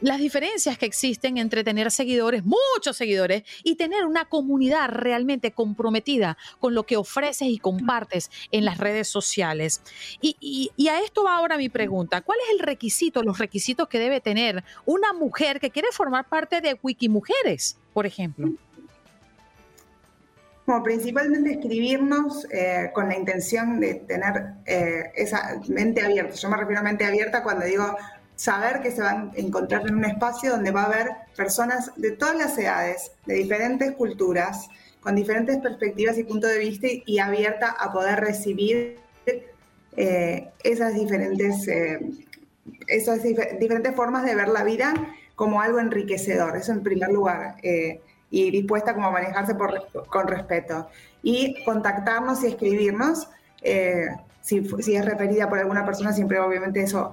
Las diferencias que existen entre tener seguidores, muchos seguidores, y tener una comunidad realmente comprometida con lo que ofreces y compartes en las redes sociales. Y a esto va ahora mi pregunta. ¿Cuál es los requisitos que debe tener una mujer que quiere formar parte de Wiki Mujeres, por ejemplo? Bueno, principalmente escribirnos con la intención de tener esa mente abierta. Yo me refiero a mente abierta cuando digo saber que se van a encontrar en un espacio donde va a haber personas de todas las edades, de diferentes culturas, con diferentes perspectivas y puntos de vista y abierta a poder recibir esas diferentes formas de ver la vida como algo enriquecedor. Eso en primer lugar. Y dispuesta como a manejarse con respeto. Y contactarnos y escribirnos, si es referida por alguna persona, siempre obviamente eso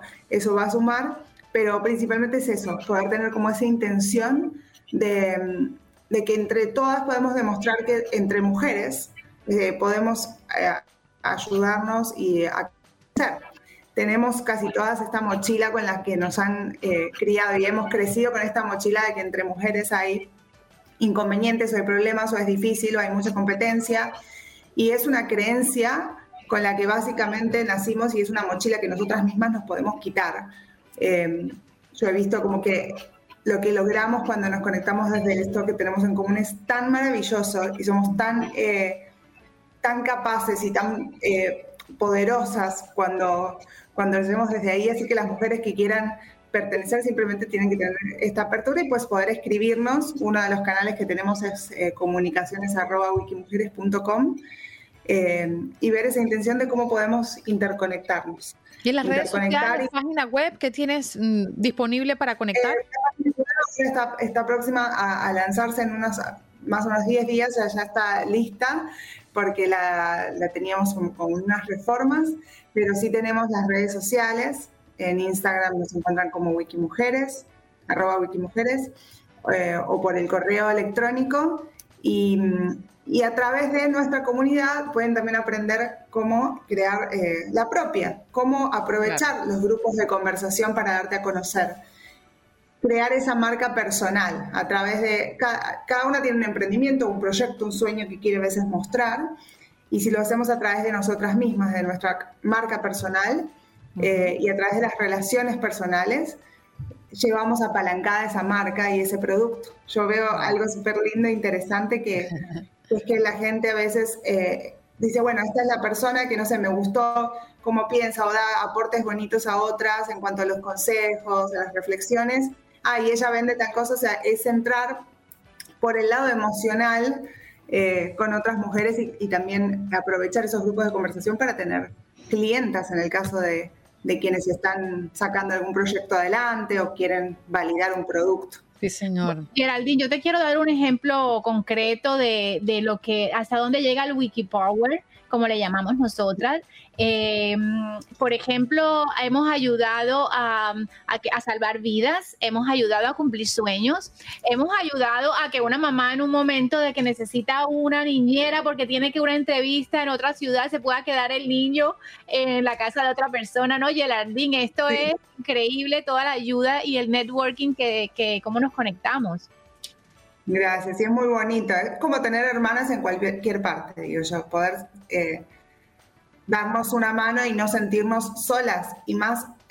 va a sumar, pero principalmente es eso, poder tener como esa intención de que entre todas podemos demostrar que entre mujeres podemos ayudarnos y crecer. Tenemos casi todas esta mochila con la que nos han criado y hemos crecido con esta mochila de que entre mujeres hay inconvenientes o hay problemas o es difícil o hay mucha competencia y es una creencia con la que básicamente nacimos y es una mochila que nosotras mismas nos podemos quitar. Yo he visto como que lo que logramos cuando nos conectamos desde esto que tenemos en común es tan maravilloso y somos tan capaces y tan poderosas cuando lo hacemos desde ahí, así que las mujeres que quieran pertenecer simplemente tienen que tener esta apertura y pues poder escribirnos. Uno de los canales que tenemos es comunicaciones@wikimujeres.com y ver esa intención de cómo podemos interconectarnos. ¿Y en las redes sociales, página web que tienes disponible para conectar? Está próxima a lanzarse en más o menos 10 días, ya está lista porque la teníamos con unas reformas, pero sí tenemos las redes sociales. En Instagram nos encuentran como wikimujeres, @wikimujeres, o por el correo electrónico. Y a través de nuestra comunidad pueden también aprender cómo crear la propia, cómo aprovechar los grupos de conversación para darte a conocer. Crear esa marca personal a través de... Cada una tiene un emprendimiento, un proyecto, un sueño que quiere a veces mostrar. Y si lo hacemos a través de nosotras mismas, de nuestra marca personal... y a través de las relaciones personales llevamos apalancada esa marca y ese producto. Yo veo algo súper lindo e interesante que es que la gente a veces dice, bueno, esta es la persona que, no sé, me gustó cómo piensa o da aportes bonitos a otras en cuanto a los consejos, a las reflexiones. Ah, y ella vende tal cosa, o sea, es entrar por el lado emocional con otras mujeres y también aprovechar esos grupos de conversación para tener clientas en el caso de quienes están sacando algún proyecto adelante o quieren validar un producto. Sí, señor. Geraldine, yo te quiero dar un ejemplo concreto de lo que, hasta dónde llega el Wikipower, como le llamamos nosotras. Por ejemplo, hemos ayudado a salvar vidas, hemos ayudado a cumplir sueños, hemos ayudado a que una mamá en un momento de que necesita una niñera porque tiene que una entrevista en otra ciudad se pueda quedar el niño en la casa de otra persona, ¿no? Geraldine, esto sí. Es increíble toda la ayuda y el networking que cómo nos conectamos. Gracias, sí, es muy bonito. Es como tener hermanas en cualquier parte, digo yo, poder darnos una mano y no sentirnos solas, y más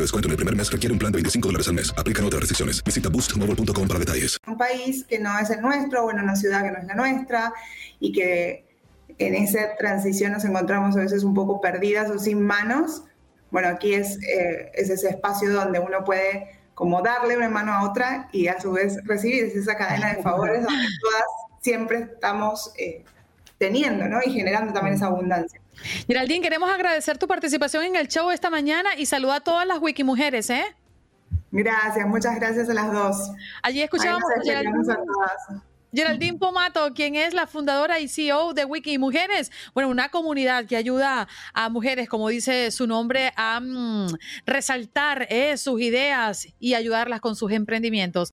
de descuento en el primer mes requiere un plan de $25 al mes. Aplican otras restricciones. Visita boostmobile.com para detalles. Un país que no es el nuestro, bueno, una ciudad que no es la nuestra, y que en esa transición nos encontramos a veces un poco perdidas o sin manos. Bueno, aquí es ese espacio donde uno puede como darle una mano a otra y a su vez recibir esa cadena de favores donde todas siempre estamos teniendo, ¿no? Y generando también esa abundancia. Geraldine, queremos agradecer tu participación en el show esta mañana y saluda a todas las Wikimujeres, ¿eh? Gracias, muchas gracias a las dos. Allí escuchábamos a Geraldine Pomato, quien es la fundadora y CEO de Wiki Mujeres, bueno, una comunidad que ayuda a mujeres, como dice su nombre, a resaltar sus ideas y ayudarlas con sus emprendimientos.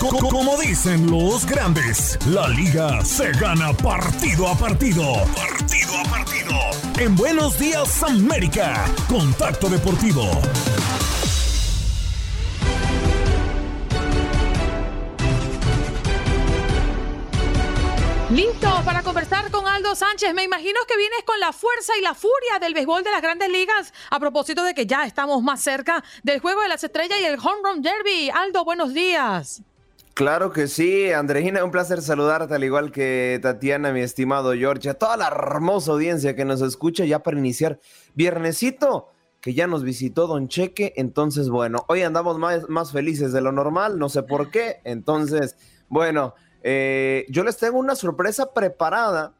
Como dicen los grandes, la liga se gana partido a partido. Partido a partido. En Buenos Días América, Contacto Deportivo. Listo para conversar con Aldo Sánchez. Me imagino que vienes con la fuerza y la furia del béisbol de las grandes ligas a propósito de que ya estamos más cerca del Juego de las Estrellas y el Home Run Derby. Aldo, buenos días. Claro que sí, Andreina, un placer saludarte, al igual que Tatiana, mi estimado George, a toda la hermosa audiencia que nos escucha ya para iniciar viernesito, que ya nos visitó Don Cheque. Entonces, bueno, hoy andamos más felices de lo normal, no sé por qué. Entonces, bueno, yo les tengo una sorpresa preparada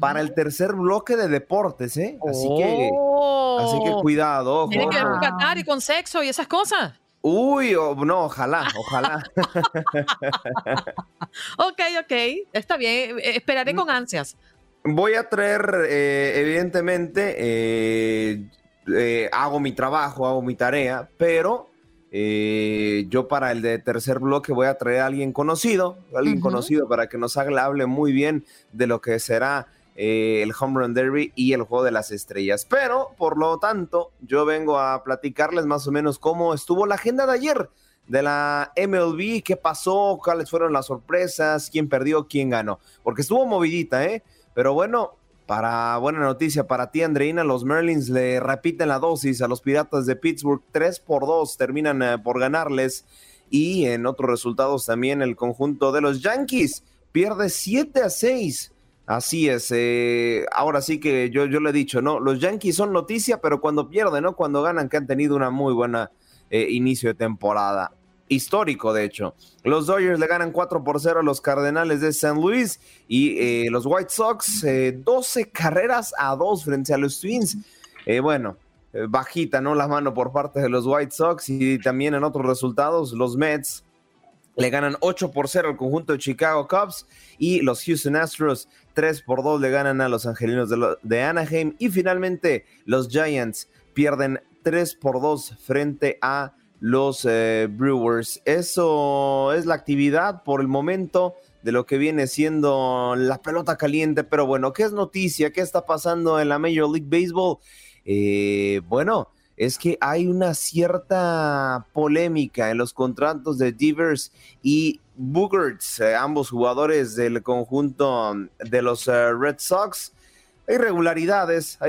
para el tercer bloque de deportes, ¿eh? Así que cuidado. Ojo. Tiene que ver con Qatar y con sexo y esas cosas. Uy, no, ojalá. Ok, está bien, esperaré con ansias. Voy a traer, evidentemente, hago mi trabajo, hago mi tarea, pero yo para el de tercer bloque voy a traer a alguien conocido para que nos hable muy bien de lo que será el Home Run Derby y el Juego de las Estrellas. Pero, por lo tanto, yo vengo a platicarles más o menos cómo estuvo la agenda de ayer de la MLB, qué pasó, cuáles fueron las sorpresas, quién perdió, quién ganó. Porque estuvo movidita, ¿eh? Pero bueno, buena noticia para ti, Andreina, los Marlins le repiten la dosis a los Piratas de Pittsburgh, 3-2, terminan por ganarles. Y en otros resultados también el conjunto de los Yankees pierde 7-6. Así es, ahora sí que yo le he dicho, ¿no? Los Yankees son noticia, pero cuando pierden, ¿no? Cuando ganan, que han tenido una muy buena inicio de temporada. Histórico, de hecho. Los Dodgers le ganan 4-0 a los Cardenales de San Luis y los White Sox, 12-2 frente a los Twins. Bajita, ¿no? La mano por parte de los White Sox, y también en otros resultados, los Mets le ganan 8-0 al conjunto de Chicago Cubs, y los Houston Astros 3-2 le ganan a los angelinos de Anaheim, y finalmente los Giants pierden 3-2 frente a los Brewers. Eso es la actividad por el momento de lo que viene siendo la pelota caliente, pero bueno, ¿qué es noticia? ¿Qué está pasando en la Major League Baseball? Bueno, es que hay una cierta polémica en los contratos de Devers y Bogaerts, ambos jugadores del conjunto de los Red Sox. Hay irregularidades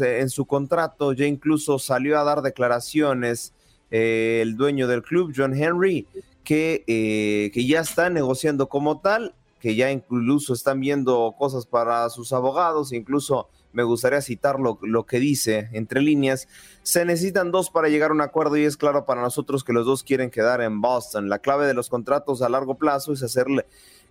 en su contrato. Ya incluso salió a dar declaraciones el dueño del club, John Henry, que ya está negociando como tal, que ya incluso están viendo cosas para sus abogados. Incluso me gustaría citar lo que dice entre líneas: se necesitan dos para llegar a un acuerdo y es claro para nosotros que los dos quieren quedar en Boston. La clave de los contratos a largo plazo es hacerle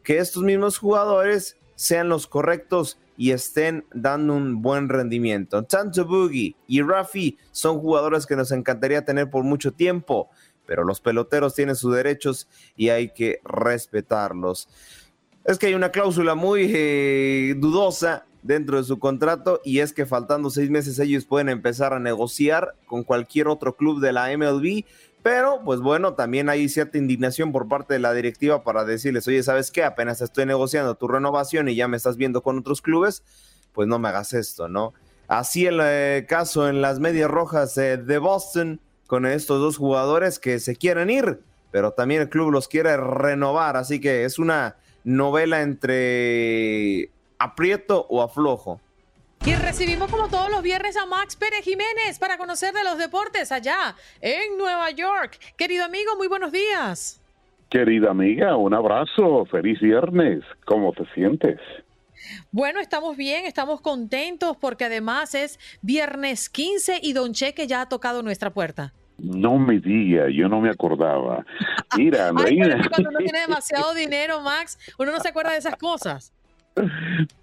que estos mismos jugadores sean los correctos y estén dando un buen rendimiento. Tanto Boogie y Rafi son jugadores que nos encantaría tener por mucho tiempo, pero los peloteros tienen sus derechos y hay que respetarlos. Es que hay una cláusula muy dudosa dentro de su contrato, y es que faltando 6 meses ellos pueden empezar a negociar con cualquier otro club de la MLB, pero pues bueno, también hay cierta indignación por parte de la directiva para decirles: oye, ¿sabes qué? Apenas estoy negociando tu renovación y ya me estás viendo con otros clubes, pues no me hagas esto, ¿no? Así el caso en las Medias Rojas de Boston, con estos dos jugadores que se quieren ir, pero también el club los quiere renovar, así que es una novela entre aprieto o aflojo. Y recibimos como todos los viernes a Max Pérez Jiménez para conocer de los deportes allá en Nueva York. Querido amigo, muy buenos días. Querida amiga, un abrazo, feliz viernes. ¿Cómo te sientes? Bueno, estamos bien, estamos contentos porque además es viernes 15 y Don Cheque ya ha tocado nuestra puerta. No me diga, yo no me acordaba. Mira, ay, pero es que cuando uno tiene demasiado dinero, Max, uno no se acuerda de esas cosas.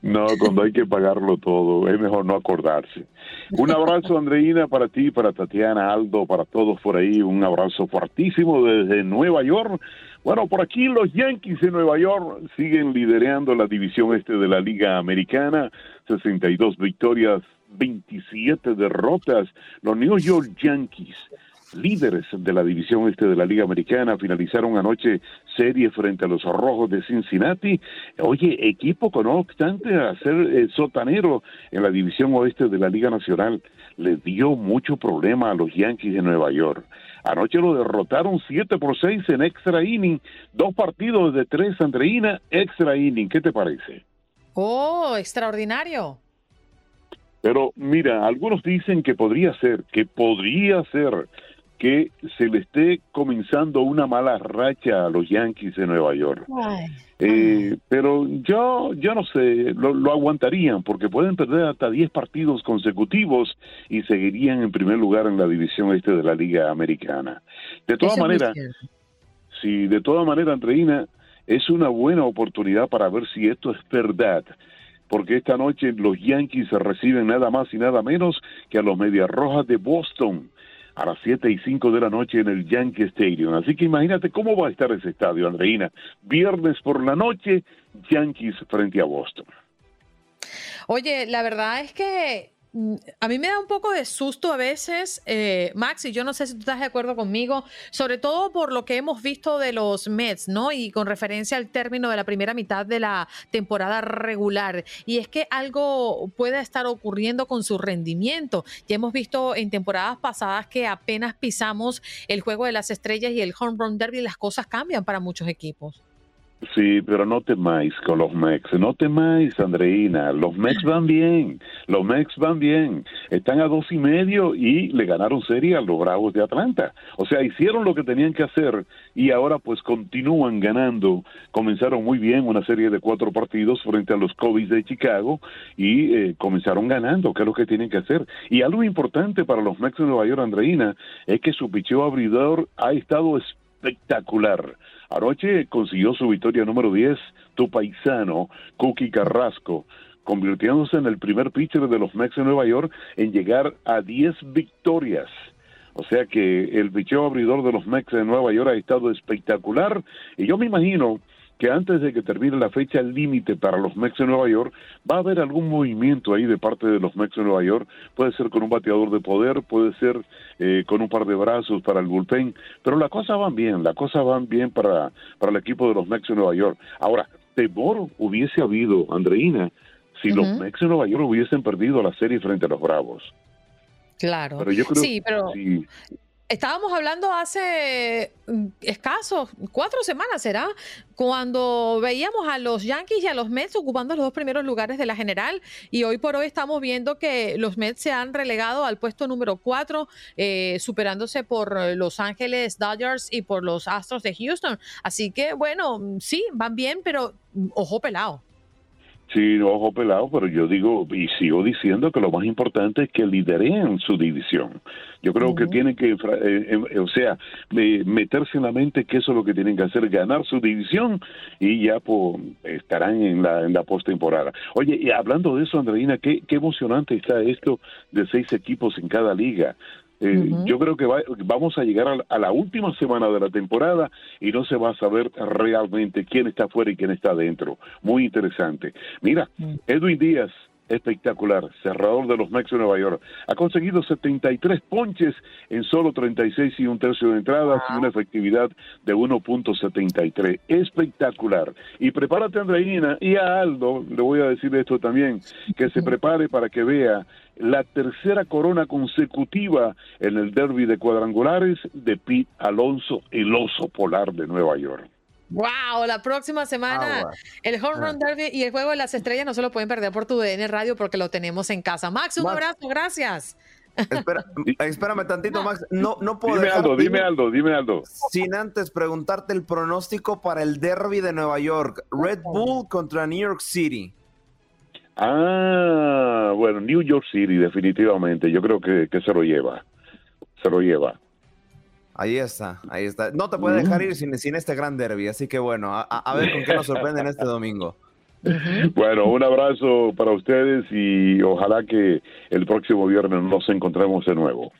No, cuando hay que pagarlo todo, es mejor no acordarse. Un abrazo, Andreina, para ti, para Tatiana, Aldo, para todos por ahí. Un abrazo fuertísimo desde Nueva York. Bueno, por aquí los Yankees de Nueva York siguen liderando la división este de la Liga Americana. 62 victorias, 27 derrotas. Los New York Yankees, líderes de la división este de la Liga Americana, finalizaron anoche serie frente a los Rojos de Cincinnati. Oye, equipo con no obstante a ser sotanero en la división oeste de la Liga Nacional, les dio mucho problema a los Yankees de Nueva York. Anoche lo derrotaron 7-6 en extra inning, 2 partidos de 3, Andreina, extra inning. ¿Qué te parece? ¡Oh, extraordinario! Pero mira, algunos dicen que podría ser que se le esté comenzando una mala racha a los Yankees de Nueva York. Pero yo no sé, lo aguantarían porque pueden perder hasta 10 partidos consecutivos y seguirían en primer lugar en la división este de la Liga Americana. De todas maneras, Andreina, es una buena oportunidad para ver si esto es verdad, porque esta noche los Yankees reciben nada más y nada menos que a los Medias Rojas de Boston a las 7:05 de la noche en el Yankee Stadium. Así que imagínate cómo va a estar ese estadio, Andreina. Viernes por la noche, Yankees frente a Boston. Oye, la verdad es que a mí me da un poco de susto a veces, Max, y yo no sé si tú estás de acuerdo conmigo, sobre todo por lo que hemos visto de los Mets, ¿no? Y con referencia al término de la primera mitad de la temporada regular. Y es que algo pueda estar ocurriendo con su rendimiento. Ya hemos visto en temporadas pasadas que apenas pisamos el juego de las estrellas y el home run derby, las cosas cambian para muchos equipos. Sí, pero no temáis con los Mets, no temáis, Andreina, los Mets van bien, están a 2.5 y le ganaron serie a los Bravos de Atlanta, o sea, hicieron lo que tenían que hacer y ahora pues continúan ganando. Comenzaron muy bien, una serie de 4 partidos frente a los Cubs de Chicago y comenzaron ganando, que es lo que tienen que hacer. Y algo importante para los Mets de Nueva York, Andreina, es que su picheo abridor ha estado espectacular. Anoche consiguió su victoria número 10, tu paisano, Cookie Carrasco, convirtiéndose en el primer pitcher de los Mets de Nueva York en llegar a 10 victorias. O sea que el picheo abridor de los Mets de Nueva York ha estado espectacular, y yo me imagino que antes de que termine la fecha límite para los Mets de Nueva York, va a haber algún movimiento ahí de parte de los Mets de Nueva York. Puede ser con un bateador de poder, puede ser con un par de brazos para el bullpen, pero las cosas van bien para el equipo de los Mets de Nueva York. Ahora, temor hubiese habido, Andreina, si los Mets de Nueva York hubiesen perdido la serie frente a los Bravos. Claro, pero yo creo que sí. Estábamos hablando hace escasos 4 semanas, ¿será?, cuando veíamos a los Yankees y a los Mets ocupando los 2 primeros lugares de la general, y hoy por hoy estamos viendo que los Mets se han relegado al puesto número 4, superándose por Los Ángeles Dodgers y por los Astros de Houston. Así que, bueno, sí, van bien, pero ojo pelado. Sí, ojo pelado, pero yo digo y sigo diciendo que lo más importante es que lideren su división. Yo creo que tienen que, meterse en la mente que eso es lo que tienen que hacer, ganar su división, y ya estarán en la postemporada. Oye, y hablando de eso, Andreina, qué emocionante está esto de 6 equipos en cada liga. Yo creo que vamos a llegar a la última semana de la temporada y no se va a saber realmente quién está afuera y quién está adentro. Muy interesante. Mira, Edwin Díaz, espectacular, cerrador de los Mets de Nueva York, ha conseguido 73 ponches en solo 36 y un tercio de entradas y una efectividad de 1.73. espectacular. Y prepárate, Andreina, y a Aldo le voy a decir esto también, que se prepare para que vea la 3ª corona consecutiva en el derbi de cuadrangulares de Pete Alonso, el oso polar de Nueva York. ¡Wow! La próxima semana, el Home Run Derby y el Juego de las Estrellas no se lo pueden perder por TUDN Radio, porque lo tenemos en casa. Max, un abrazo, gracias. Espérame tantito, Max. No puedo dime, Aldo. Sin antes preguntarte el pronóstico para el derby de Nueva York. Red Bull contra New York City. Bueno, New York City definitivamente. Yo creo que se lo lleva. Ahí está. No te puede dejar ir sin este gran derbi, así que bueno, a ver con qué nos sorprenden este domingo. Bueno, un abrazo para ustedes y ojalá que el próximo viernes nos encontremos de nuevo.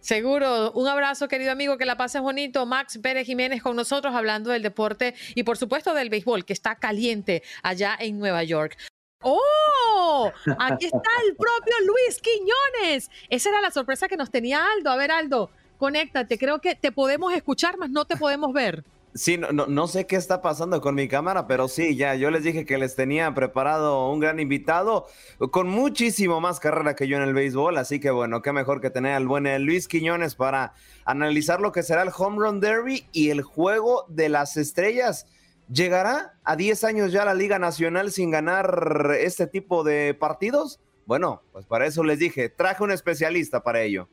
Seguro, un abrazo, querido amigo, que la pases bonito. Max Pérez Jiménez con nosotros hablando del deporte y por supuesto del béisbol, que está caliente allá en Nueva York. ¡Oh! Aquí está el propio Luis Quiñones. Esa era la sorpresa que nos tenía Aldo. A ver, Aldo, conéctate, creo que te podemos escuchar, mas no te podemos ver. Sí, no sé qué está pasando con mi cámara, pero sí, ya, yo les dije que les tenía preparado un gran invitado con muchísimo más carrera que yo en el béisbol, así que bueno, qué mejor que tener al buen Luis Quiñones para analizar lo que será el Home Run Derby y el Juego de las Estrellas. ¿Llegará a 10 años ya la Liga Nacional sin ganar este tipo de partidos? Bueno, pues para eso les dije, traje un especialista para ello.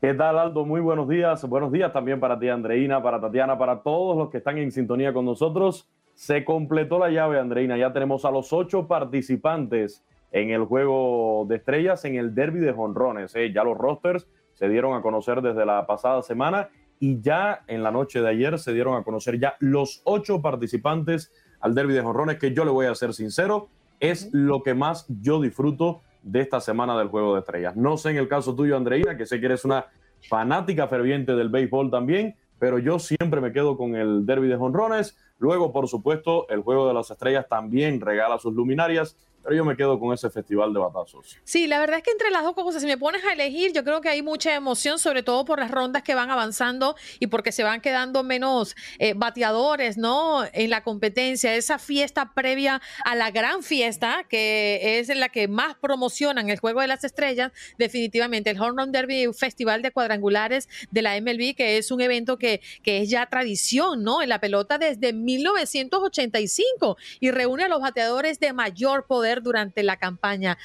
¿Qué tal, Aldo? Muy buenos días. Buenos días también para ti, Andreina, para Tatiana, para todos los que están en sintonía con nosotros. Se completó la llave, Andreina. Ya tenemos a los 8 participantes en el Juego de Estrellas, en el derbi de jonrones. Ya los rosters se dieron a conocer desde la pasada semana y ya en la noche de ayer se dieron a conocer ya los 8 participantes al derbi de jonrones, que yo le voy a ser sincero, es lo que más yo disfruto de esta semana del Juego de Estrellas. No sé en el caso tuyo, Andreina, que sé que eres una fanática ferviente del béisbol también, pero yo siempre me quedo con el derbi de jonrones. Luego, por supuesto, el Juego de las Estrellas también regala sus luminarias, pero yo me quedo con ese festival de batazos. Sí, la verdad es que entre las dos cosas, si me pones a elegir, yo creo que hay mucha emoción, sobre todo por las rondas que van avanzando y porque se van quedando menos bateadores, ¿no?, en la competencia. Esa fiesta previa a la gran fiesta, que es la que más promocionan el Juego de las Estrellas, definitivamente el Home Run Derby, Festival de Cuadrangulares de la MLB, que es un evento que es ya tradición, ¿no?, en la pelota desde 1985 y reúne a los bateadores de mayor poder durante la campaña.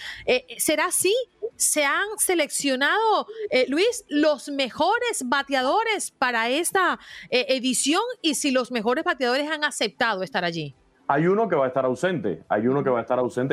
¿Será así? ¿Se han seleccionado, Luis, los mejores bateadores para esta edición? Y si los mejores bateadores han aceptado estar allí. Hay uno que va a estar ausente,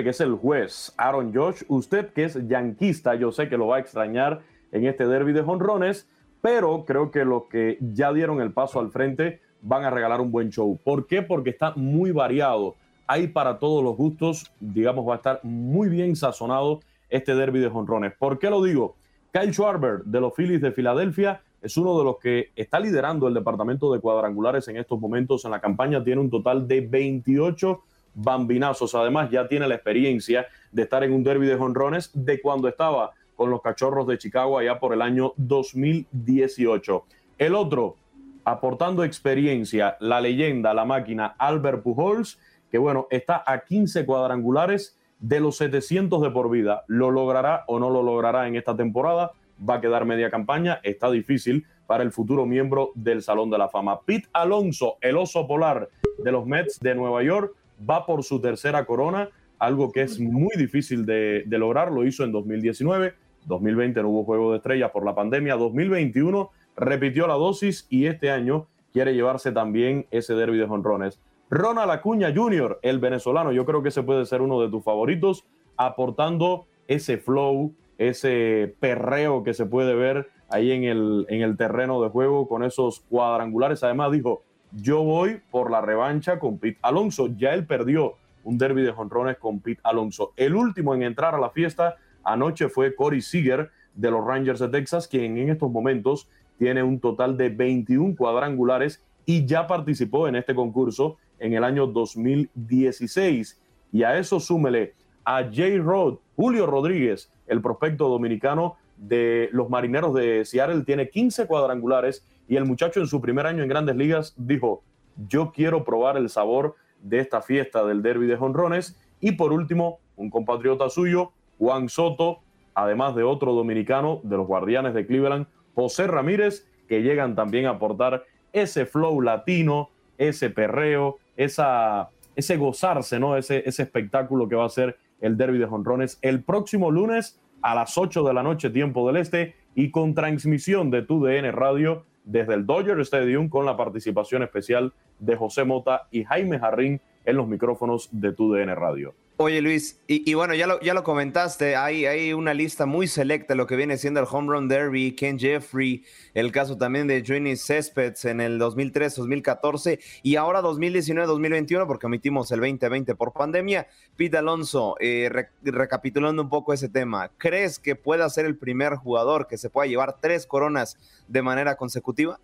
que es el juez, Aaron Judge. Usted, que es yanquista, yo sé que lo va a extrañar en este derbi de jonrones, pero creo que los que ya dieron el paso al frente van a regalar un buen show. ¿Por qué? Porque está muy variado. Hay para todos los gustos, digamos, va a estar muy bien sazonado este derbi de jonrones. ¿Por qué lo digo? Kyle Schwarber de los Phillies de Filadelfia es uno de los que está liderando el departamento de cuadrangulares en estos momentos en la campaña. Tiene un total de 28 bambinazos. Además, ya tiene la experiencia de estar en un derbi de jonrones de cuando estaba con los Cachorros de Chicago allá por el año 2018. El otro, aportando experiencia, la leyenda, la máquina, Albert Pujols, que bueno, está a 15 cuadrangulares de los 700 de por vida. ¿Lo logrará o no lo logrará en esta temporada? Va a quedar media campaña, está difícil para el futuro miembro del Salón de la Fama. Pete Alonso, el oso polar de los Mets de Nueva York, va por su tercera corona, algo que es muy difícil de lograr. Lo hizo en 2019, 2020 no hubo Juego de Estrellas por la pandemia, 2021 repitió la dosis y este año quiere llevarse también ese derbi de jonrones. Ronald Acuña Jr., el venezolano, yo creo que ese puede ser uno de tus favoritos, aportando ese flow, ese perreo que se puede ver ahí en el terreno de juego con esos cuadrangulares. Además dijo, yo voy por la revancha con Pete Alonso. Ya él perdió un derbi de jonrones con Pete Alonso. El último en entrar a la fiesta anoche fue Corey Seager de los Rangers de Texas, quien en estos momentos tiene un total de 21 cuadrangulares y ya participó en este concurso en el año 2016. Y a eso súmele a J-Rod, Julio Rodríguez, el prospecto dominicano de los Marineros de Seattle, tiene 15 cuadrangulares y el muchacho en su primer año en Grandes Ligas dijo, yo quiero probar el sabor de esta fiesta del derbi de jonrones. Y por último, un compatriota suyo, Juan Soto, además de otro dominicano de los Guardianes de Cleveland, José Ramírez, que llegan también a aportar ese flow latino, ese perreo, ese gozarse, ¿no? Ese espectáculo que va a ser el derbi de jonrones el próximo lunes a las 8 de la noche, tiempo del este, y con transmisión de TUDN Radio desde el Dodger Stadium con la participación especial de José Mota y Jaime Jarrín en los micrófonos de TUDN Radio. Oye Luis, y bueno, ya lo comentaste, hay una lista muy selecta, lo que viene siendo el Home Run Derby, Ken Jeffrey, el caso también de Johnny Cespedes en el 2003, 2014 y ahora 2019, 2021, porque omitimos el 2020 por pandemia. Pete Alonso, recapitulando un poco ese tema, ¿crees que pueda ser el primer jugador que se pueda llevar 3 coronas de manera consecutiva?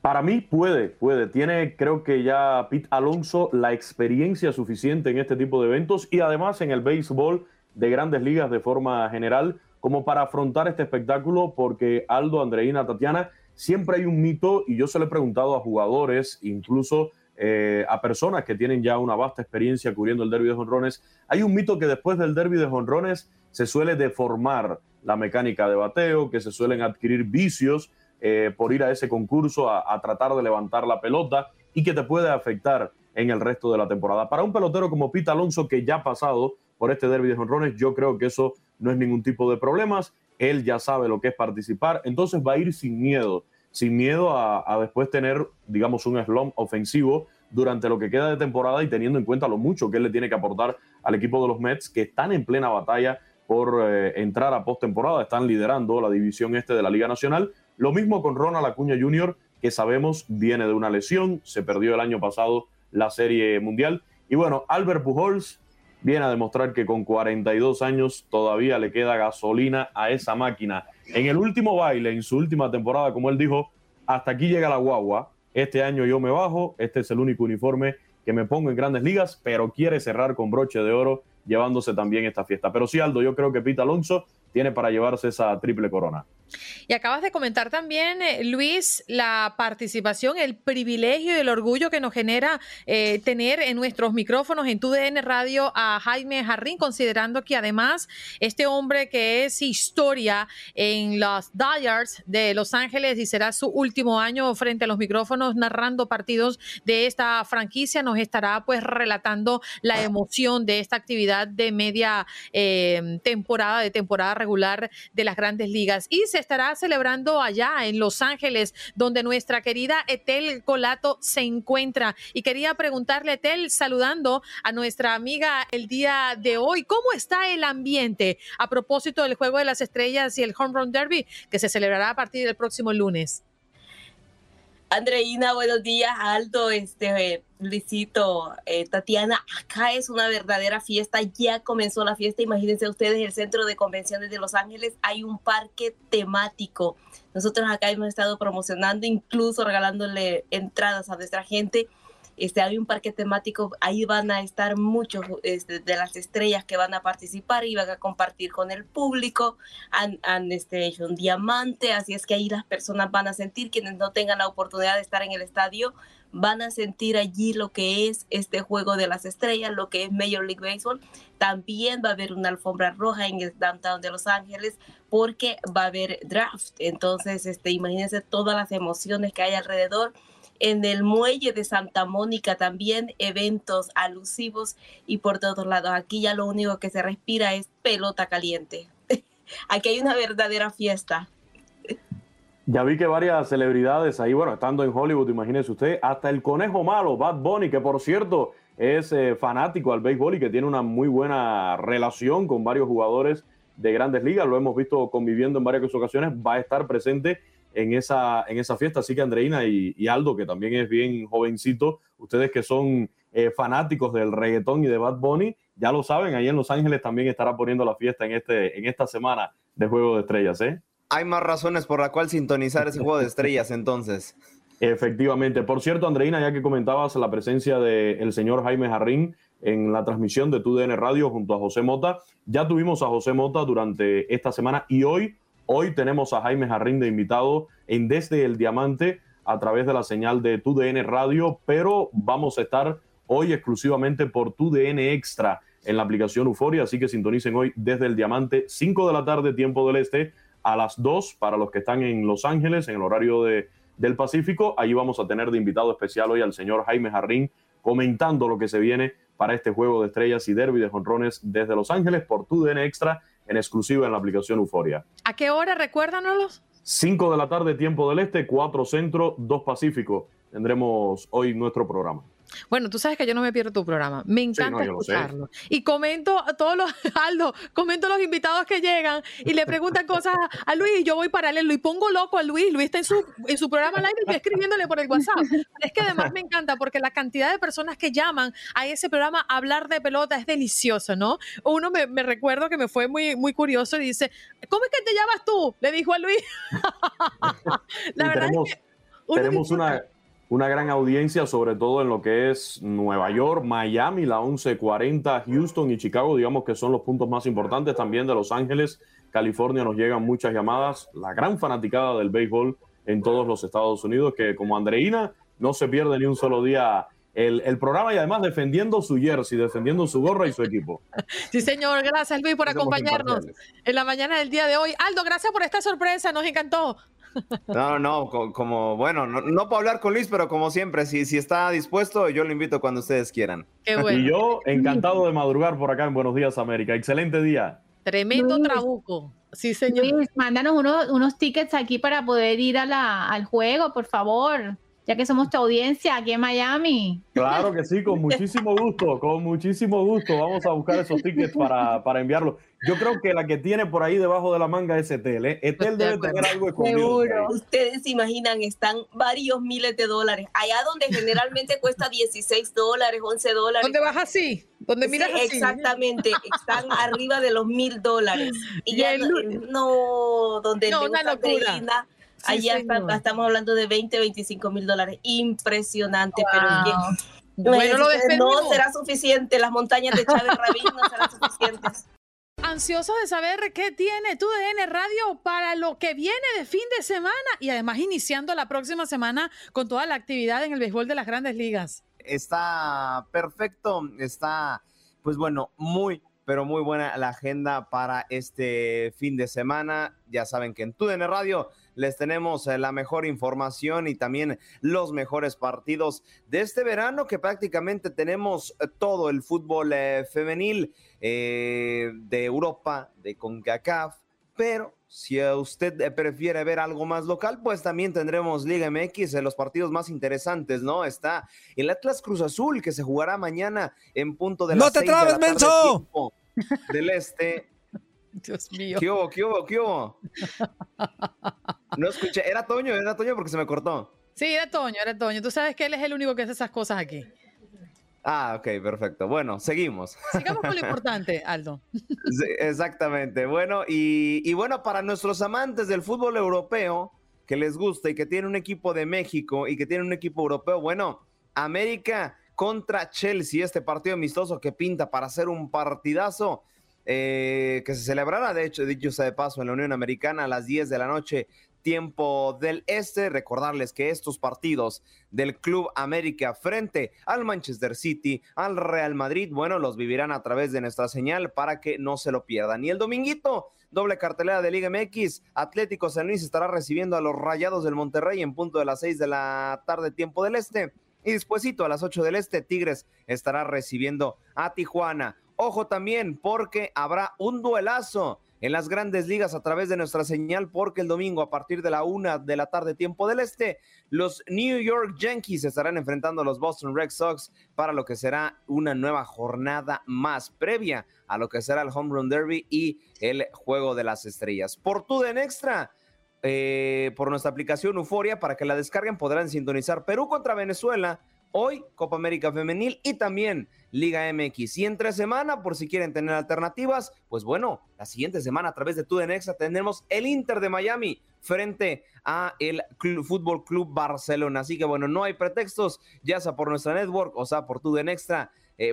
Para mí puede. Tiene, creo que ya Pete Alonso, la experiencia suficiente en este tipo de eventos y además en el béisbol de Grandes Ligas de forma general, como para afrontar este espectáculo, porque Aldo, Andreina, Tatiana, siempre hay un mito y yo se lo he preguntado a jugadores, incluso a personas que tienen ya una vasta experiencia cubriendo el derbi de jonrones. Hay un mito que después del derbi de jonrones se suele deformar la mecánica de bateo, que se suelen adquirir vicios, por ir a ese concurso a tratar de levantar la pelota y que te puede afectar en el resto de la temporada. Para un pelotero como Pete Alonso, que ya ha pasado por este derbi de jonrones, yo creo que eso no es ningún tipo de problemas. Él ya sabe lo que es participar, entonces va a ir sin miedo a después tener, digamos, un slump ofensivo durante lo que queda de temporada y teniendo en cuenta lo mucho que él le tiene que aportar al equipo de los Mets, que están en plena batalla por entrar a postemporada. Están liderando la división este de la Liga Nacional. Lo mismo con Ronald Acuña Jr., que sabemos viene de una lesión, se perdió el año pasado la Serie Mundial. Y bueno, Albert Pujols viene a demostrar que con 42 años todavía le queda gasolina a esa máquina. En el último baile, en su última temporada, como él dijo, hasta aquí llega la guagua, este año yo me bajo, este es el único uniforme que me pongo en Grandes Ligas, pero quiere cerrar con broche de oro, llevándose también esta fiesta. Pero sí, Aldo, yo creo que Pete Alonso tiene para llevarse esa triple corona. Y acabas de comentar también, Luis, la participación, el privilegio y el orgullo que nos genera tener en nuestros micrófonos en TUDN Radio a Jaime Jarrín, considerando que además este hombre que es historia en los Dodgers de Los Ángeles y será su último año frente a los micrófonos narrando partidos de esta franquicia, nos estará pues relatando la emoción de esta actividad de media temporada regular de las Grandes Ligas. Y se estará celebrando allá en Los Ángeles, donde nuestra querida Etel Colato se encuentra. Y quería preguntarle, Etel, saludando a nuestra amiga el día de hoy, ¿cómo está el ambiente a propósito del Juego de las Estrellas y el Home Run Derby que se celebrará a partir del próximo lunes? Andreina, buenos días, Aldo, Luisito, Tatiana, acá es una verdadera fiesta, ya comenzó la fiesta, imagínense ustedes, el Centro de Convenciones de Los Ángeles, hay un parque temático, nosotros acá hemos estado promocionando, incluso regalándole entradas a nuestra gente, hay un parque temático, ahí van a estar muchos de las estrellas que van a participar y van a compartir con el público, han hecho un diamante, así es que ahí las personas van a sentir, quienes no tengan la oportunidad de estar en el estadio, van a sentir allí lo que es este juego de las estrellas, lo que es Major League Baseball. También va a haber una alfombra roja en el downtown de Los Ángeles porque va a haber draft. Entonces, imagínense todas las emociones que hay alrededor. En el muelle de Santa Mónica también eventos alusivos y por todos lados. Aquí ya lo único que se respira es pelota caliente. Aquí hay una verdadera fiesta. Ya vi que varias celebridades ahí, bueno, estando en Hollywood, imagínese usted, hasta el conejo malo, Bad Bunny, que por cierto es fanático al béisbol y que tiene una muy buena relación con varios jugadores de Grandes Ligas, lo hemos visto conviviendo en varias ocasiones, va a estar presente en esa fiesta. Así que Andreina y Aldo, que también es bien jovencito, ustedes que son fanáticos del reggaetón y de Bad Bunny, ya lo saben, ahí en Los Ángeles también estará poniendo la fiesta en esta semana de Juego de Estrellas, ¿eh? Hay más razones por la cual sintonizar ese Juego de Estrellas, entonces. Efectivamente. Por cierto, Andreina, ya que comentabas la presencia del señor Jaime Jarrín en la transmisión de TUDN Radio junto a José Mota, ya tuvimos a José Mota durante esta semana y hoy tenemos a Jaime Jarrín de invitado en Desde el Diamante a través de la señal de TUDN Radio, pero vamos a estar hoy exclusivamente por TUDN Extra en la aplicación Euforia, así que sintonicen hoy Desde el Diamante, 5 de la tarde, tiempo del este, a las 2 para los que están en Los Ángeles, en el horario del Pacífico. Allí vamos a tener de invitado especial hoy al señor Jaime Jarrín comentando lo que se viene para este Juego de Estrellas y derbi de jonrones desde Los Ángeles por TUDN Extra en exclusiva en la aplicación Euforia. ¿A qué hora? Recuérdanos. 5 de la tarde, tiempo del este, 4 centro, 2 pacífico. Tendremos hoy nuestro programa. Bueno, tú sabes que yo no me pierdo tu programa. Me encanta escucharlo. Y comento a todos los invitados que llegan y le preguntan cosas a Luis y yo voy paralelo y pongo loco a Luis. Luis está en su programa live y estoy escribiéndole por el WhatsApp. Es que además me encanta porque la cantidad de personas que llaman a ese programa a hablar de pelota es delicioso, ¿no? Uno me recuerdo que me fue muy, muy curioso y dice, ¿cómo es que te llamas tú? Le dijo a Luis. La verdad es que tenemos una gran audiencia, sobre todo en lo que es Nueva York, Miami, la 1140, Houston y Chicago, digamos que son los puntos más importantes. También de Los Ángeles, California, nos llegan muchas llamadas. La gran fanaticada del béisbol en todos los Estados Unidos, que como Andreina no se pierde ni un solo día el programa y además defendiendo su jersey, defendiendo su gorra y su equipo. Sí, señor. Gracias, Luis, por acompañarnos en la mañana del día de hoy. Aldo, gracias por esta sorpresa. Nos encantó. No para hablar con Luis, pero como siempre, si está dispuesto, yo lo invito cuando ustedes quieran. Qué bueno. Y yo encantado de madrugar por acá en Buenos Días América. Excelente día. Tremendo Luis, trabuco. Sí, señor. Luis, mándanos unos tickets aquí para poder ir al juego, por favor. Ya que somos tu audiencia aquí en Miami. Claro que sí, con muchísimo gusto, con muchísimo gusto. Vamos a buscar esos tickets para enviarlos. Yo creo que la que tiene por ahí debajo de la manga es Etel, ¿eh? Etel debe tener algo escondido. Seguro. Ustedes se imaginan, están varios miles de dólares. Allá donde generalmente cuesta $16, $11. ¿Dónde vas así? ¿Dónde miras así? Exactamente. Están arriba de los $1,000. Y ya no, donde no, una locura. Sí, allá estamos hablando de $20,000, $25,000. Impresionante, wow. Pero es que bueno, no será suficiente. Las montañas de Chávez Rabín no serán suficientes. Ansiosos de saber qué tiene TUDN Radio para lo que viene de fin de semana y además iniciando la próxima semana con toda la actividad en el béisbol de las Grandes Ligas. Está perfecto, está pues bueno, muy pero muy buena la agenda para este fin de semana. Ya saben que en TUDN Radio les tenemos la mejor información y también los mejores partidos de este verano, que prácticamente tenemos todo el fútbol femenil de Europa, de CONCACAF, pero si usted prefiere ver algo más local, pues también tendremos Liga MX en los partidos más interesantes, ¿no? Está el Atlas Cruz Azul, que se jugará mañana en punto de las 6 de la tarde, menso, del este. Dios mío. ¿Qué hubo? No escuché. Era Toño porque se me cortó. Sí, era Toño. Tú sabes que él es el único que hace esas cosas aquí. Ah, ok, perfecto. Bueno, seguimos. Sigamos con lo importante, Aldo. Sí, exactamente. Bueno, y bueno, para nuestros amantes del fútbol europeo, que les gusta y que tiene un equipo de México y que tiene un equipo europeo, bueno, América contra Chelsea, este partido amistoso que pinta para ser un partidazo que se celebrará, de hecho, dicho sea de paso, en la Unión Americana a las 10 de la noche, tiempo del este. Recordarles que estos partidos del Club América frente al Manchester City, al Real Madrid, bueno, los vivirán a través de nuestra señal para que no se lo pierdan. Y el dominguito, doble cartelera de Liga MX, Atlético San Luis estará recibiendo a los Rayados del Monterrey en punto de las 6 de la tarde, tiempo del este, y despuesito a las 8 del este, Tigres estará recibiendo a Tijuana. Ojo también, porque habrá un duelazo en las Grandes Ligas a través de nuestra señal, porque el domingo a partir de la 1 de la tarde, tiempo del este, los New York Yankees estarán enfrentando a los Boston Red Sox para lo que será una nueva jornada más previa a lo que será el Home Run Derby y el Juego de las Estrellas. Por TUDN Extra, por nuestra aplicación Euforia, para que la descarguen, podrán sintonizar Perú contra Venezuela, hoy Copa América Femenil y también Liga MX. Y entre semana, por si quieren tener alternativas, pues bueno, la siguiente semana a través de TUDN Extra tendremos el Inter de Miami frente a el Fútbol Club Barcelona. Así que bueno, no hay pretextos, ya sea por nuestra network o sea por TUDN Extra,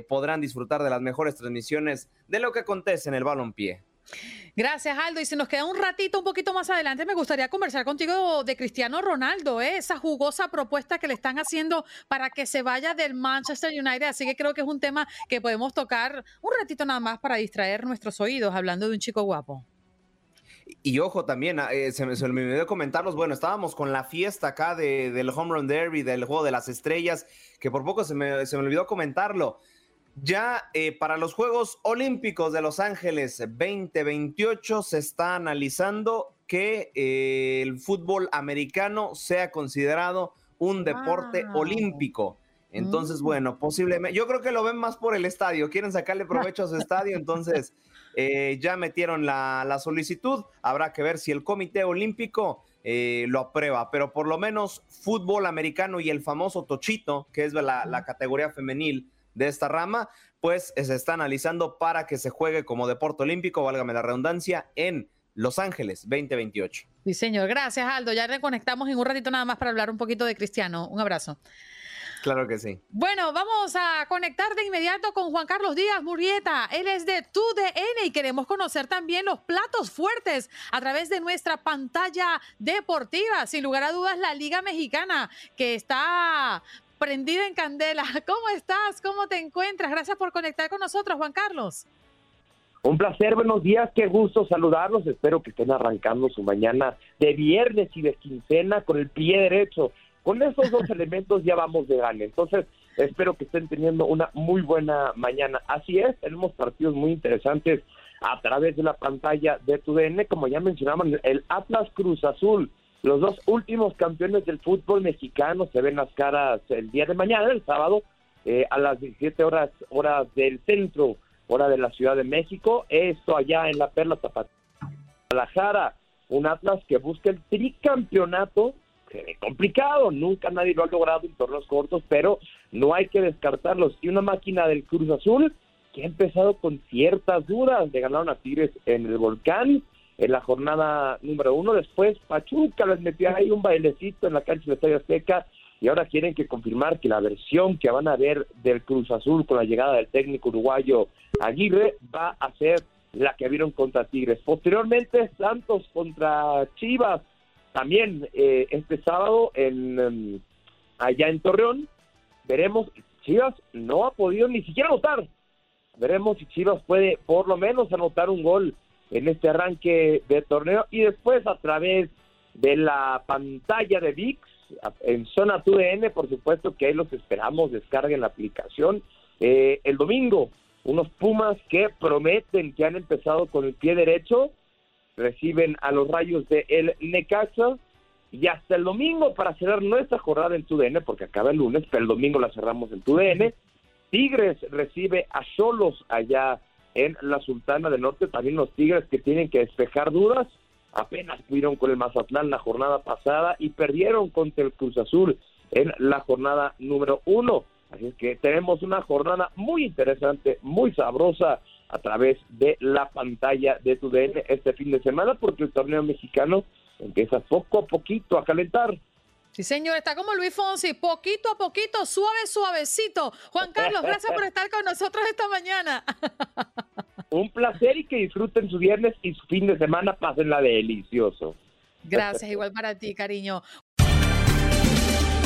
podrán disfrutar de las mejores transmisiones de lo que acontece en el balompié. Gracias, Aldo. Y si nos queda un ratito, un poquito más adelante, me gustaría conversar contigo de Cristiano Ronaldo, esa jugosa propuesta que le están haciendo para que se vaya del Manchester United. Así que creo que es un tema que podemos tocar un ratito nada más para distraer nuestros oídos, hablando de un chico guapo. Y ojo también, se me olvidó comentarlos, bueno, estábamos con la fiesta acá del Home Run Derby, del Juego de las Estrellas, que por poco se me olvidó comentarlo. Ya para los Juegos Olímpicos de Los Ángeles 2028 se está analizando que el fútbol americano sea considerado un deporte olímpico. Entonces, bueno, posiblemente, yo creo que lo ven más por el estadio, quieren sacarle provecho a su estadio, entonces ya metieron la solicitud, habrá que ver si el Comité Olímpico lo aprueba, pero por lo menos fútbol americano y el famoso tochito, que es la categoría femenil de esta rama, pues se está analizando para que se juegue como deporte olímpico, válgame la redundancia, en Los Ángeles 2028. Sí, señor. Gracias, Aldo. Ya reconectamos en un ratito nada más para hablar un poquito de Cristiano. Un abrazo. Claro que sí. Bueno, vamos a conectar de inmediato con Juan Carlos Díaz Murrieta. Él es de TUDN y queremos conocer también los platos fuertes a través de nuestra pantalla deportiva. Sin lugar a dudas, la Liga Mexicana, que está prendida en candela. ¿Cómo estás? ¿Cómo te encuentras? Gracias por conectar con nosotros, Juan Carlos. Un placer, buenos días, qué gusto saludarlos. Espero que estén arrancando su mañana de viernes y de quincena con el pie derecho. Con esos dos elementos ya vamos de gana. Entonces, espero que estén teniendo una muy buena mañana. Así es, tenemos partidos muy interesantes a través de la pantalla de TUDN. Como ya mencionaban, el Atlas Cruz Azul, los dos últimos campeones del fútbol mexicano, se ven las caras el día de mañana, el sábado, a las 17 horas, horas del centro, hora de la Ciudad de México. Esto allá en la Perla Tapatía, Guadalajara, un Atlas que busca el tricampeonato. Se ve complicado, nunca nadie lo ha logrado en torneos cortos, pero no hay que descartarlos. Y una máquina del Cruz Azul que ha empezado con ciertas dudas, le ganaron a Tigres en el Volcán, en la jornada número 1, después Pachuca les metió ahí un bailecito en la cancha del Estadio Azteca, y ahora quieren que confirmar que la versión que van a ver del Cruz Azul con la llegada del técnico uruguayo Aguirre va a ser la que vieron contra Tigres. Posteriormente, Santos contra Chivas, también este sábado allá en Torreón. Veremos, Chivas no ha podido ni siquiera anotar, veremos si Chivas puede por lo menos anotar un gol en este arranque de torneo. Y después, a través de la pantalla de ViX, en zona TUDN, por supuesto que ahí los esperamos, descarguen la aplicación. El domingo, unos Pumas que prometen, que han empezado con el pie derecho, reciben a los Rayos de el Necaxa. Y hasta el domingo, para cerrar nuestra jornada en TUDN, porque acaba el lunes, pero el domingo la cerramos en TUDN, Tigres recibe a Xolos allá en la Sultana del Norte. También los Tigres que tienen que despejar dudas apenas pudieron con el Mazatlán la jornada pasada y perdieron contra el Cruz Azul en la jornada número 1. Así es que tenemos una jornada muy interesante, muy sabrosa a través de la pantalla de TUDN este fin de semana, porque el torneo mexicano empieza poco a poquito a calentar. Sí, señor, está como Luis Fonsi, poquito a poquito, suave, suavecito. Juan Carlos, gracias por estar con nosotros esta mañana. Un placer y que disfruten su viernes y su fin de semana, pásenla delicioso. Gracias, igual para ti, cariño.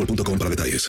para detalles.